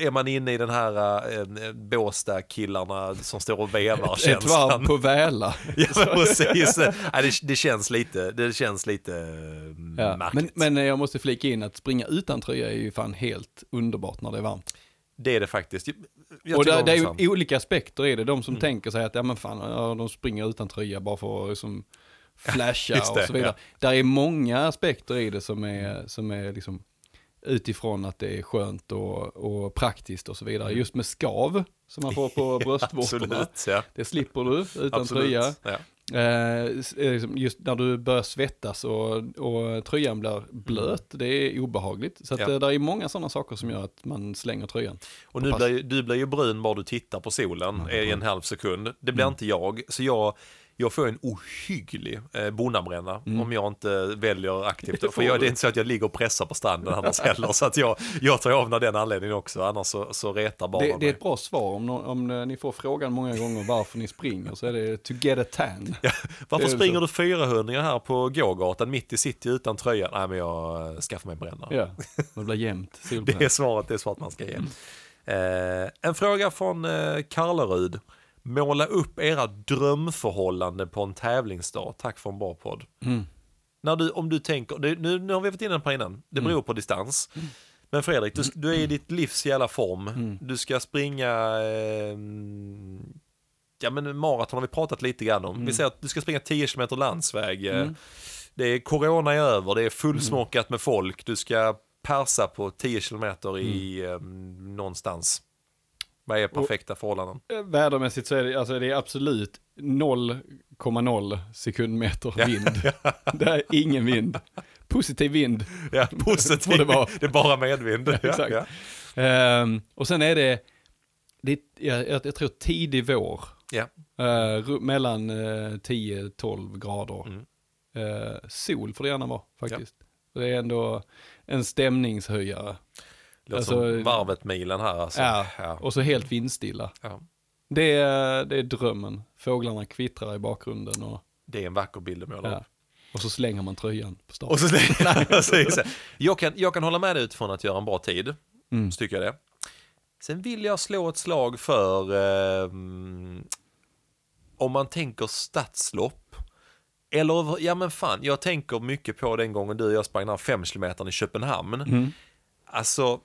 är man inne i den här äh, båsta killarna som står och vevar känslan. Ett varv på väla. Ja, precis. Ja, det, det känns lite, det känns lite ja, märkligt. Men, men jag måste flika in att springa utan tröja är ju fan helt underbart när det är varmt. Det är det faktiskt. Jag och det, det är ju olika aspekter är det. De som mm. tänker sig att ja, men fan, ja, de springer utan tröja bara för att liksom, flasha ja, det, och så vidare. Ja. Där är många aspekter i det som är, som är liksom, utifrån att det är skönt och, och praktiskt och så vidare. Mm. Just med skav som man får på bröstvårtorna. Absolut, ja. Det slipper du utan absolut, tröja. Ja. Just när du börjar svettas och, och tröjan blir blöt, det är obehagligt. Så att ja. det, det är många sådana saker som gör att man slänger tröjan. Och nu blir, du blir ju brun bara du tittar på solen mm. i en halv sekund. Det blir mm. inte jag, så jag Jag får en ohygglig eh, bonabränna mm. om jag inte väljer aktivt. Det för jag, det är inte så att jag ligger och pressar på stranden annars heller. Så att jag, jag tar av när den anledningen också. Annars så, så retar bara det, det är ett bra svar. Om, om ni får frågan många gånger varför ni springer så är det to get a tan. Ja, varför springer du fyrahundra här på gågatan mitt i city utan tröja? Nej, men jag skaffar mig en bränna. Ja, det blir jämnt. Det är svaret, det är svaret man ska ge. Mm. Eh, en fråga från eh, Karlerud. Måla upp era drömförhållanden på en tävlingsdag. Tack för en bra podd. Mm. När du, om du tänker, nu, nu har vi fått in den på innan. Det beror mm. på distans. Mm. Men Fredrik, du, du är i ditt livs jävla form. Mm. Du ska springa... Eh, ja, men maraton har vi pratat lite grann om. Mm. Vi säger att du ska springa tio kilometer landsväg. Mm. Det är corona över, det är fullsmockat mm. med folk. Du ska persa på tio kilometer i mm. eh, någonstans. Vad är perfekta och, förhållanden? Vädermässigt så är det, alltså, det är absolut noll komma noll sekundmeter ja. Vind. Det är ingen vind. Positiv vind. Ja, positiv. Det, var. Det är bara medvind. Ja, exakt. Ja. Um, och sen är det, det jag, jag, jag tror tidig vår. Ja. Uh, mellan uh, tio till tolv grader. Mm. Uh, sol får det gärna vara faktiskt. Ja. Det är ändå en stämningshöjare. Alltså, varvet milen här. Alltså. Ja, ja. Och så helt vindstilla. Ja. Det, är, det är drömmen. Fåglarna kvittrar i bakgrunden. Och, det är en vacker bild om jag ja. Och så slänger man tröjan på start. Och så slänger, jag, kan, jag kan hålla med dig utifrån att göra en bra tid. Mm. Så tycker jag det. Sen vill jag slå ett slag för eh, om man tänker stadslopp. Eller, ja men fan, jag tänker mycket på den gången du och jag sprang fem kilometer i Köpenhamn. Mm. Alltså,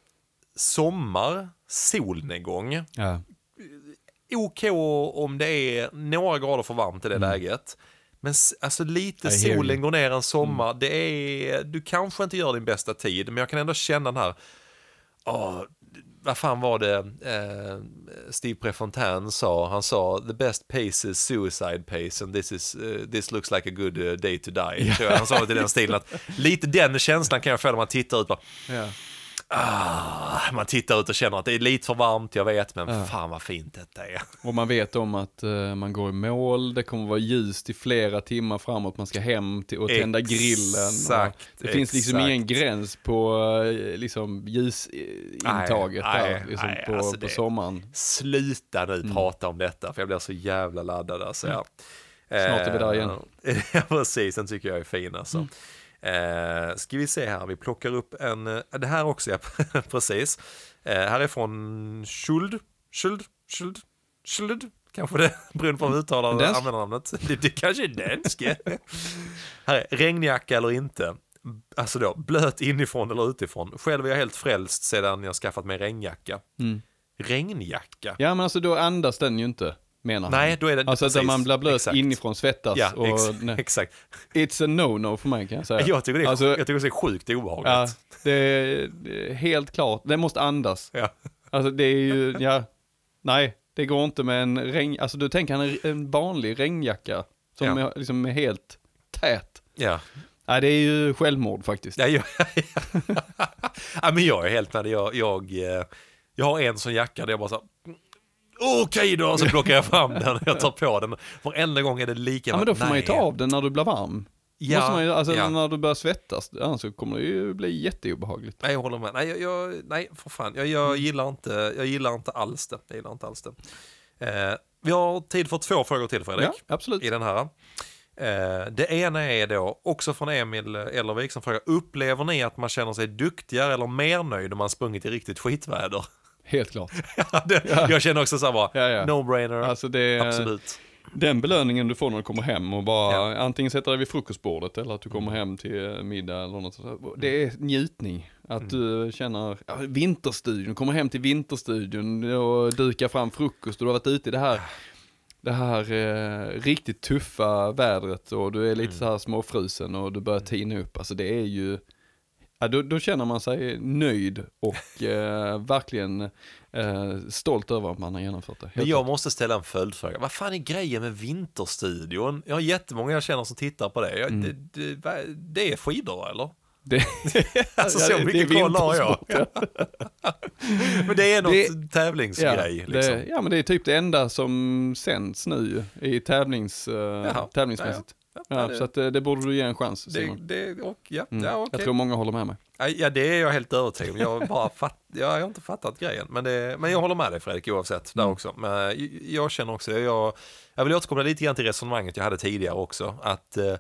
sommar, solnedgång. Ja. Okej om det är några grader för varmt i det mm. läget. Men alltså lite solen går ner en sommar. Mm. Det är, du kanske inte gör din bästa tid, men jag kan ändå känna den här... Oh, vad fan var det eh, Steve Prefontaine sa? Han sa, the best pace is suicide pace and this, is, uh, this looks like a good uh, day to die. Yeah. Han sa det i den stilen. Att, lite den känslan kan jag få när man tittar ut bara... Yeah. Ah, man tittar ut och känner att det är lite för varmt, jag vet, men ja. Fan vad fint detta är. Och man vet om att uh, man går i mål, det kommer vara ljust i flera timmar framåt, man ska hem till och tända exakt, grillen. Och det finns exakt. Liksom ingen gräns på uh, liksom, ljusintaget nej, där, nej, liksom, nej, på, alltså på sommaren. Sluta nu mm. prata om detta, för jag blir så jävla laddad. Alltså, mm. ja. Snart är vi där igen. Ja, precis, den tycker jag är fin alltså. Mm. Eh, ska vi se här, vi plockar upp en eh, det här också, ja, precis eh, här är från Schuld Schuld, Schuld, Schuld kanske det, beroende på att uttala användarnamnet, det, det kanske är danske. Här är, regnjacka eller inte, alltså då, blöt inifrån eller utifrån, själv är jag helt frälst sedan jag skaffat mig regnjacka mm. regnjacka, ja men alltså då andas den ju inte. Menar nej, han. Då är det alltså precis, att man blir blöt exakt. Inifrån svettas ja, och ex, exakt. It's a no-no för mig kan jag säga. Jag tycker det är, alltså, jag tycker det är sjukt obehagligt. Ja, det är, det är helt klart. Det måste andas. Ja. Alltså det är ju ja. Nej, det går inte med en regn, alltså du tänker en, en vanlig regnjacka som ja. Är, liksom är helt tät. Ja. Ja, det är ju självmord faktiskt. Ja, jag, ja. Ja men jag är helt när jag jag jag har en sån jacka där jag bara så okej då, så plockar jag fram den och jag tar på den. Varenda gång är det lika. Ja, men då får nej. Man ju ta av den när du blir varm. Ja, måste man ju, alltså ja. När du börjar svettas, annars så kommer det ju bli jätteobehagligt. Nej, jag håller med. Nej, jag, jag, nej för fan. Jag, jag, gillar inte, jag gillar inte alls det. Jag gillar inte alls det. Eh, vi har tid för två frågor till, Fredrik. Ja, absolut. I den här. Eh, det ena är då, också från Emil Ellervik som frågar, upplever ni att man känner sig duktigare eller mer nöjd om man sprungit i riktigt skitväder? Helt klart. Ja, det, ja. Jag känner också så här, ja, ja. No-brainer. Alltså det, absolut. Den belöningen du får när du kommer hem och bara ja. Antingen sätter dig vid frukostbordet eller att du kommer hem till middag eller något sånt. Det är njutning. Att mm. du känner ja, vinterstudion, kommer hem till vinterstudion och dukar fram frukost och du har varit ute i det här det här eh, riktigt tuffa vädret och du är lite mm. så här småfrusen och du börjar tina upp. Alltså det är ju ja, då, då känner man sig nöjd och eh, verkligen eh, stolt över att man har genomfört det. Men jag klart. Måste ställa en följdfråga. Vad fan är grejen med vinterstudion? Jag har jättemånga jag känner som tittar på det. Jag, mm. det, det, det är skidor, eller? Det, alltså så ja, mycket koll har jag. Men det är något det, tävlingsgrej. Ja, liksom. Det, ja, men det är typ det enda som sänds nu i tävlings, Jaha, tävlingsmässigt. Ja, ja. Ja, så att det borde du ge en chans, Simon. Det, det, och, ja, mm. ja, okay. Jag tror många håller med mig. Ja, det är jag helt övertygad om. Jag, bara fatt, jag har inte fattat grejen. Men, det, men jag håller med dig, Fredrik, oavsett. Där mm. också. Men jag känner också... Jag, jag vill återkomma lite grann till resonemanget jag hade tidigare också. Att... Eh,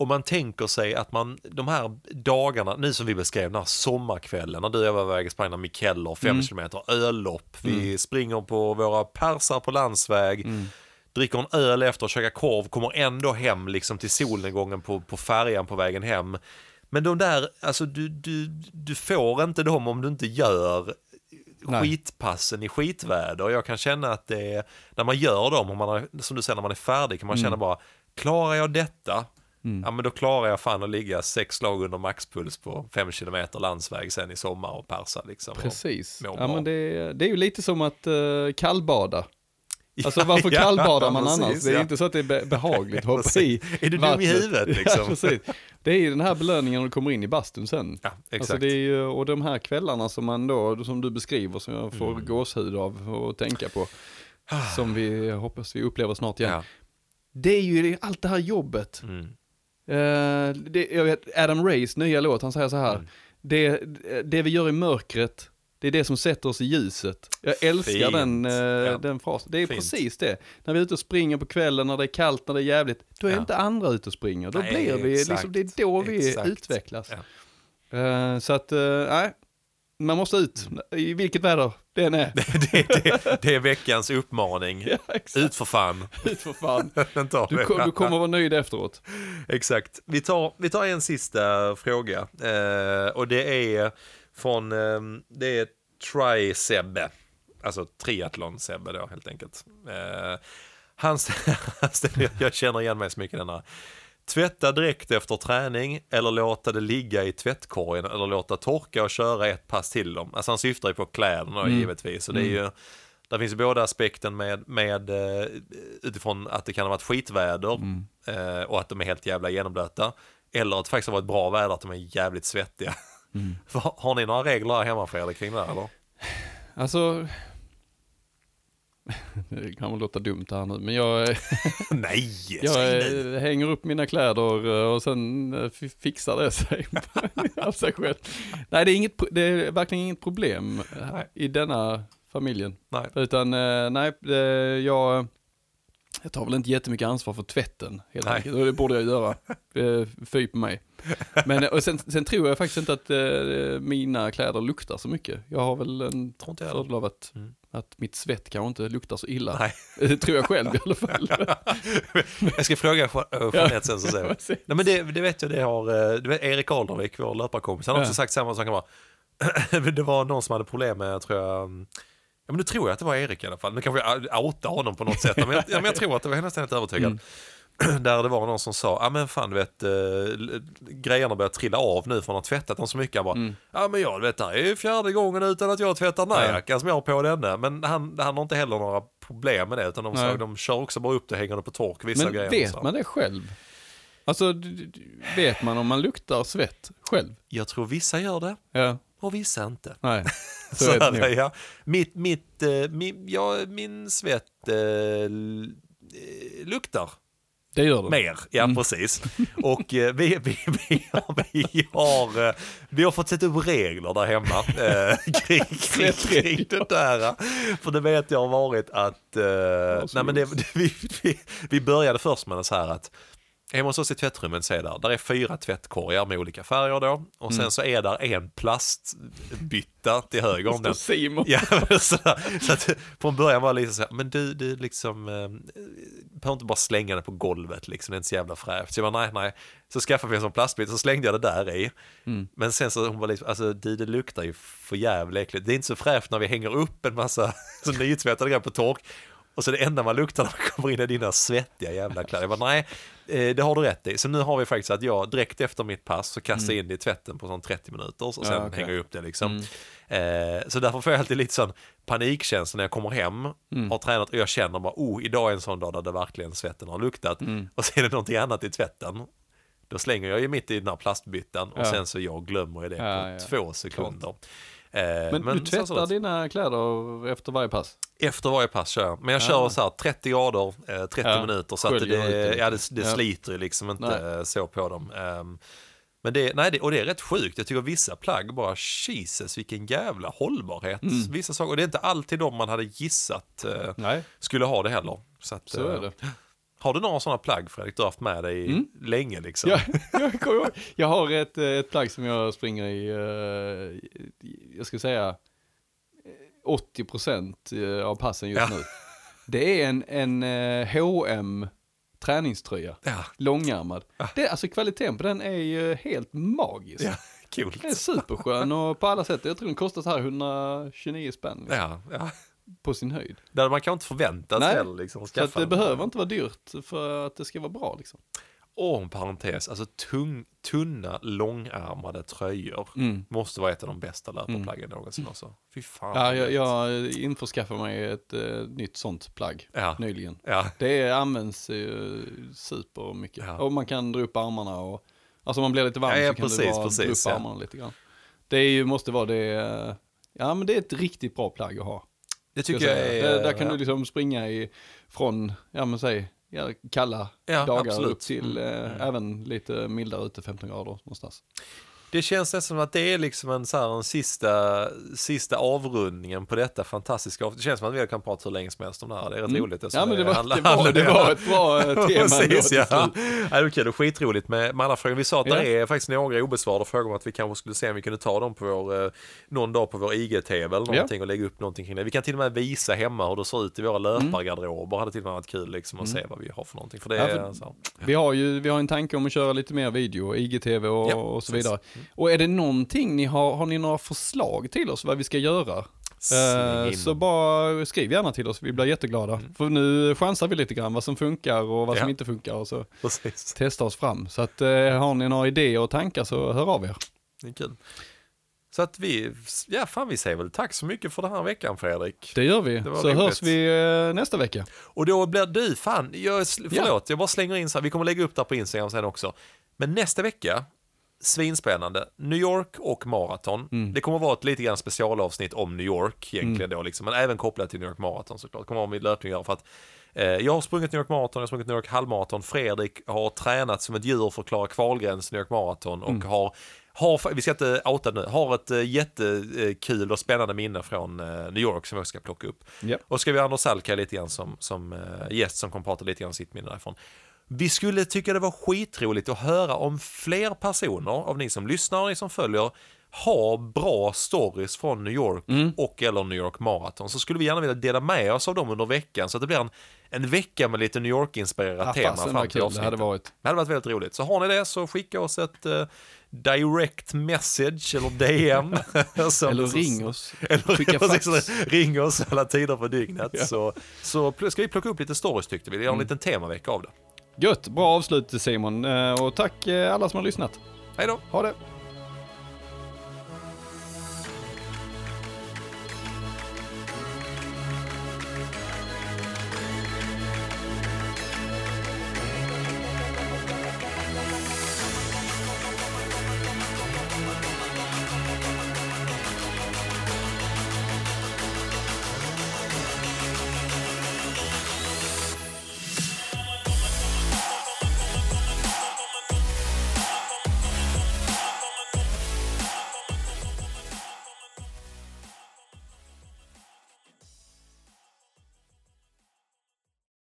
om man tänker sig att man de här dagarna, nu som vi beskrev, den här sommarkvällen, när du och jag var iväg och sprang Mikeller, fem kilometer, öllopp. Vi mm. springer på våra persar på landsväg. Mm. dricker en öl efter och käkar korv, kommer ändå hem liksom till solnedgången på, på färjan på vägen hem. Men de där, alltså du, du, du får inte dem om du inte gör Nej. skitpassen i skitväder. Och jag kan känna att det är, när man gör dem, om man har, som du säger, när man är färdig kan man mm. känna bara, klarar jag detta? Mm. Ja, men då klarar jag fan att ligga sex slag under maxpuls på fem kilometer landsväg sen i sommar och persa liksom. Precis. Och, och, och, och. Ja, men det, det är ju lite som att uh, kallbada. Alltså varför ja, kallbadar man ja, precis, annars? Det är ja. inte så att det är behagligt att hoppa ja, i Är du dum i huvudet liksom? Ja, precis. Det är ju den här belöningen när du kommer in i bastun sen. Ja, exakt. Alltså det är ju, och de här kvällarna som man då, som du beskriver, som jag får mm. gåshud av och tänka på, som vi hoppas vi upplever snart igen. Ja. Det är ju allt det här jobbet. Mm. Uh, det, jag vet, Adam Rays nya låt, han säger så här. Mm. Det, det vi gör i mörkret, det är det som sätter oss i ljuset. Jag älskar den, eh, ja. den frasen. Det är Fint. precis det. När vi är ute och springer på kvällen, när det är kallt, när det är jävligt, då är ja. inte andra ute och springer. Då nej, blir vi, liksom, det är då vi exakt. utvecklas. Ja. Uh, så att, nej. Uh, man måste ut. I vilket väder det än är. det, det, det, det är veckans uppmaning. Ja, ut för fan. Ut för fan. du, kom, du kommer vara nöjd efteråt. Exakt. Vi tar, vi tar en sista fråga. Uh, och det är... Från, det är Tri-Sebbe, alltså triathlon-Sebbe då helt enkelt. Eh, han ställer, jag känner igen mig så mycket den här. Tvätta direkt efter träning eller låta det ligga i tvättkorgen eller låta torka och köra ett pass till dem. Alltså han syftar ju på kläderna mm. givetvis. Så det är ju, där finns ju båda aspekten med, med, utifrån att det kan ha varit skitväder mm. eh, och att de är helt jävla genomblöta. Eller att det faktiskt har varit bra väder, att de är jävligt svettiga. Mm. Har ni några regler här hemma för er kring det här, eller? Alltså det kan väl låta dumt här nu, men jag nej, jag nej. hänger upp mina kläder och sen fixar det sig av sig själv. Nej, det är inget, det är verkligen inget problem nej. i denna familjen. Nej. Utan nej, jag Jag tar väl inte jättemycket ansvar för tvätten helt enkelt. Och det borde jag göra. Fy på mig. Men och sen, sen tror jag faktiskt inte att eh, mina kläder luktar så mycket. Jag har väl en fördel av att, mm. att mitt svett kanske inte luktar så illa. Nej. Det tror jag själv i alla fall. Jag ska fråga Jeanette sen så säger jag. Nej, men det, det vet jag, det har det vet, Erik Arnervik, vår löparkompis. Han har också ja. sagt samma sak. Bara, det var någon som hade problem med, tror jag... Ja, men nu tror jag att det var Erik i alla fall. Nu kanske jag outa honom på något sätt. Men jag, ja, men jag tror att det var henne ständigt övertygad. Mm. Där det var någon som sa, ja ah, men fan du vet, äh, grejerna börjar trilla av nu från att tvättat dem så mycket. Han bara, ja mm. ah, men jag vet, det här är ju fjärde gången utan att jag tvättar den här jackan som jag har på denna. Men han, han har inte heller några problem med det. Utan de, sa, de kör också bara upp det hängande på tork. Vissa men grejer, vet man det själv? Alltså, vet man om man luktar svett själv? Jag tror vissa gör det. Ja. Och vissa inte. Nej, så så är det ja. Mitt, mitt, eh, min, ja, min svett eh, luktar. Det gör det. Mer, ja mm. precis. Och eh, vi, vi, vi, har, vi, har, eh, vi har fått sätta upp regler där hemma eh, kring, kring, kring det där. För det vet jag har varit att eh, nej, men det, vi, vi, vi började först med det så här att jag måste också i tvättrummen se där. Där är fyra tvättkorgar med olika färger då. Och sen mm. så är där en plastbytta till höger om den. Ja, så, så att på en början var det liksom så här, men du, du liksom eh, behöver inte bara slänga den på golvet liksom. Det är inte så jävla fräscht. Så jag bara, nej, nej. Så skaffade vi en sån plastbit, så slängde jag det där i. Mm. Men sen så hon var liksom, alltså det, det luktar ju för jävligt. Det är inte så fräscht när vi hänger upp en massa så nytvättade grejer på tork. Och så det enda man luktar när man kommer in är dina svettiga jävla kläder. Jag bara, nej, det har du rätt i. Så nu har vi faktiskt att jag direkt efter mitt pass så kastar mm. in det i tvätten på sån trettio minuter och sen ja, okay. hänger jag upp det liksom. Mm. Eh, så därför får jag alltid lite sån panikkänsla när jag kommer hem mm. har tränat och jag känner bara, oh, idag är en sån dag där det verkligen svetten har luktat. Mm. Och sen är det någonting annat i tvätten. Då slänger jag ju mitt i den här plastbyttan och ja. sen så jag glömmer jag det ja, på ja. två sekunder. Eh, men, men du tvättar så, så, så. dina kläder efter varje pass? Efter varje pass kör jag. Men jag ja. kör så här trettio grader, eh, trettio ja. minuter. Så att det, det, ja, det, det ja. sliter ju liksom inte nej. så på dem. Um, men det, nej, det, och det är rätt sjukt. Jag tycker vissa plagg bara, Jesus, vilken jävla hållbarhet. Mm. Vissa saker, och det är inte alltid de man hade gissat eh, nej. skulle ha det heller. Så, att, så är det. Har du några sådana plagg, Fredrik, du har haft med dig mm. länge liksom? Ja, jag, kommer, jag har ett, ett plagg som jag springer i, eh, jag ska säga åttio procent av passen just ja. nu. Det är en, en H och M träningströja. Ja. Långärmad. Ja. Det, alltså kvaliteten på den är ju helt magisk. Ja, kul. Den är superskön och på alla sätt. Jag tror den kostar så här etthundratjugonio spänn. Liksom. Ja, ja. På sin höjd. Där man kan inte förvänta sig. Nej, liksom, så att det behöver inte vara dyrt för att det ska vara bra. Liksom. Och en parentes, alltså tung, tunna, långärmade tröjor mm. måste vara ett av de bästa löparplaggen mm. någonsin också. Fy fan. Ja, jag, jag införskaffade mig ett eh, nytt sånt plagg ja. nyligen. Ja. Det används eh, super mycket. Ja. Och man kan dra upp armarna. Och, alltså man blir lite varm ja, ja, så precis, kan du bara precis, dra upp ja. armarna lite grann. Det är ju, måste vara det. Ja, men det är ett riktigt bra plagg att ha. Det tycker jag, jag är, där, där kan ja. du liksom springa i, från, ja men säg, ja, kalla ja, dagar absolut. upp till eh, mm. även lite mildare ute, femton grader någonstans. Det känns nästan som att det är liksom en, så här, en sista, sista avrundningen på detta fantastiska avsnitt. Det känns som att vi kan prata hur länge som helst om det här. Det är rätt mm. roligt. Ja, men det, var, handla, det, var, handla, det var ett bra tema. Precis, ja. Ja, det var kul och skitroligt med, med alla frågor. Vi sa att ja. det är faktiskt några obesvarade frågor om att vi kanske skulle se om vi kunde ta dem på vår, någon dag på vår I G T V eller någonting ja. och lägga upp någonting kring det. Vi kan till och med visa hemma hur det ser ut i våra löpargarderober. Mm. Det hade till och med varit kul liksom, att mm. se vad vi har för någonting. För det, ja, för, så. Vi har ju vi har en tanke om att köra lite mer video, I G T V och, ja, och så vidare. Och är det någonting ni har, har ni några förslag till oss vad vi ska göra? Eh, så bara skriv gärna till oss, vi blir jätteglada. Mm. För nu chansar vi lite grann vad som funkar och vad ja. som inte funkar och så precis. Testa oss fram. Så att eh, har ni några idéer och tankar så hör av er. Det är kul. Så att vi, ja fan vi säger väl tack så mycket för den här veckan Fredrik. Det gör vi, det så rimligt. Hörs vi nästa vecka. Och då blir du, fan, jag, förlåt, ja. jag bara slänger in så här, vi kommer lägga upp det på Instagram sen också. Men nästa vecka svinspännande. New York och maraton. Mm. Det kommer vara ett lite grann specialavsnitt om New York egentligen mm. då liksom, men även kopplat till New York maraton såklart. Kommer om i löpningar för att eh, jag har sprungit New York maraton, jag har sprungit New York halvmaraton. Fredrik har tränat som ett djur för att klara kvalgränsen New York maraton och mm. har Har, vi ska inte outa nu, har ett jättekul och spännande minne från New York som vi ska plocka upp. Yep. Och ska vi ha Anders Szalkai lite grann som, som gäst som kommer prata lite grann om sitt minne därifrån. Vi skulle tycka det var skitroligt att höra om fler personer av ni som lyssnar och ni som följer har bra stories från New York mm. och eller New York maraton. Så skulle vi gärna vilja dela med oss av dem under veckan så att det blir en, en vecka med lite New York-inspirerat ja, tema fram till avsnittet. Det hade varit. Det hade varit väldigt roligt. Så har ni det så skicka oss ett uh, direct message eller D M. eller ring oss. Eller skicka fax. Ring oss alla tider på dygnet. Ja. Så, så ska vi plocka upp lite stories tyckte vi. Det är en mm. liten temavecka av det. Gött, bra avslut Simon och tack alla som har lyssnat. Hej då. Ha det.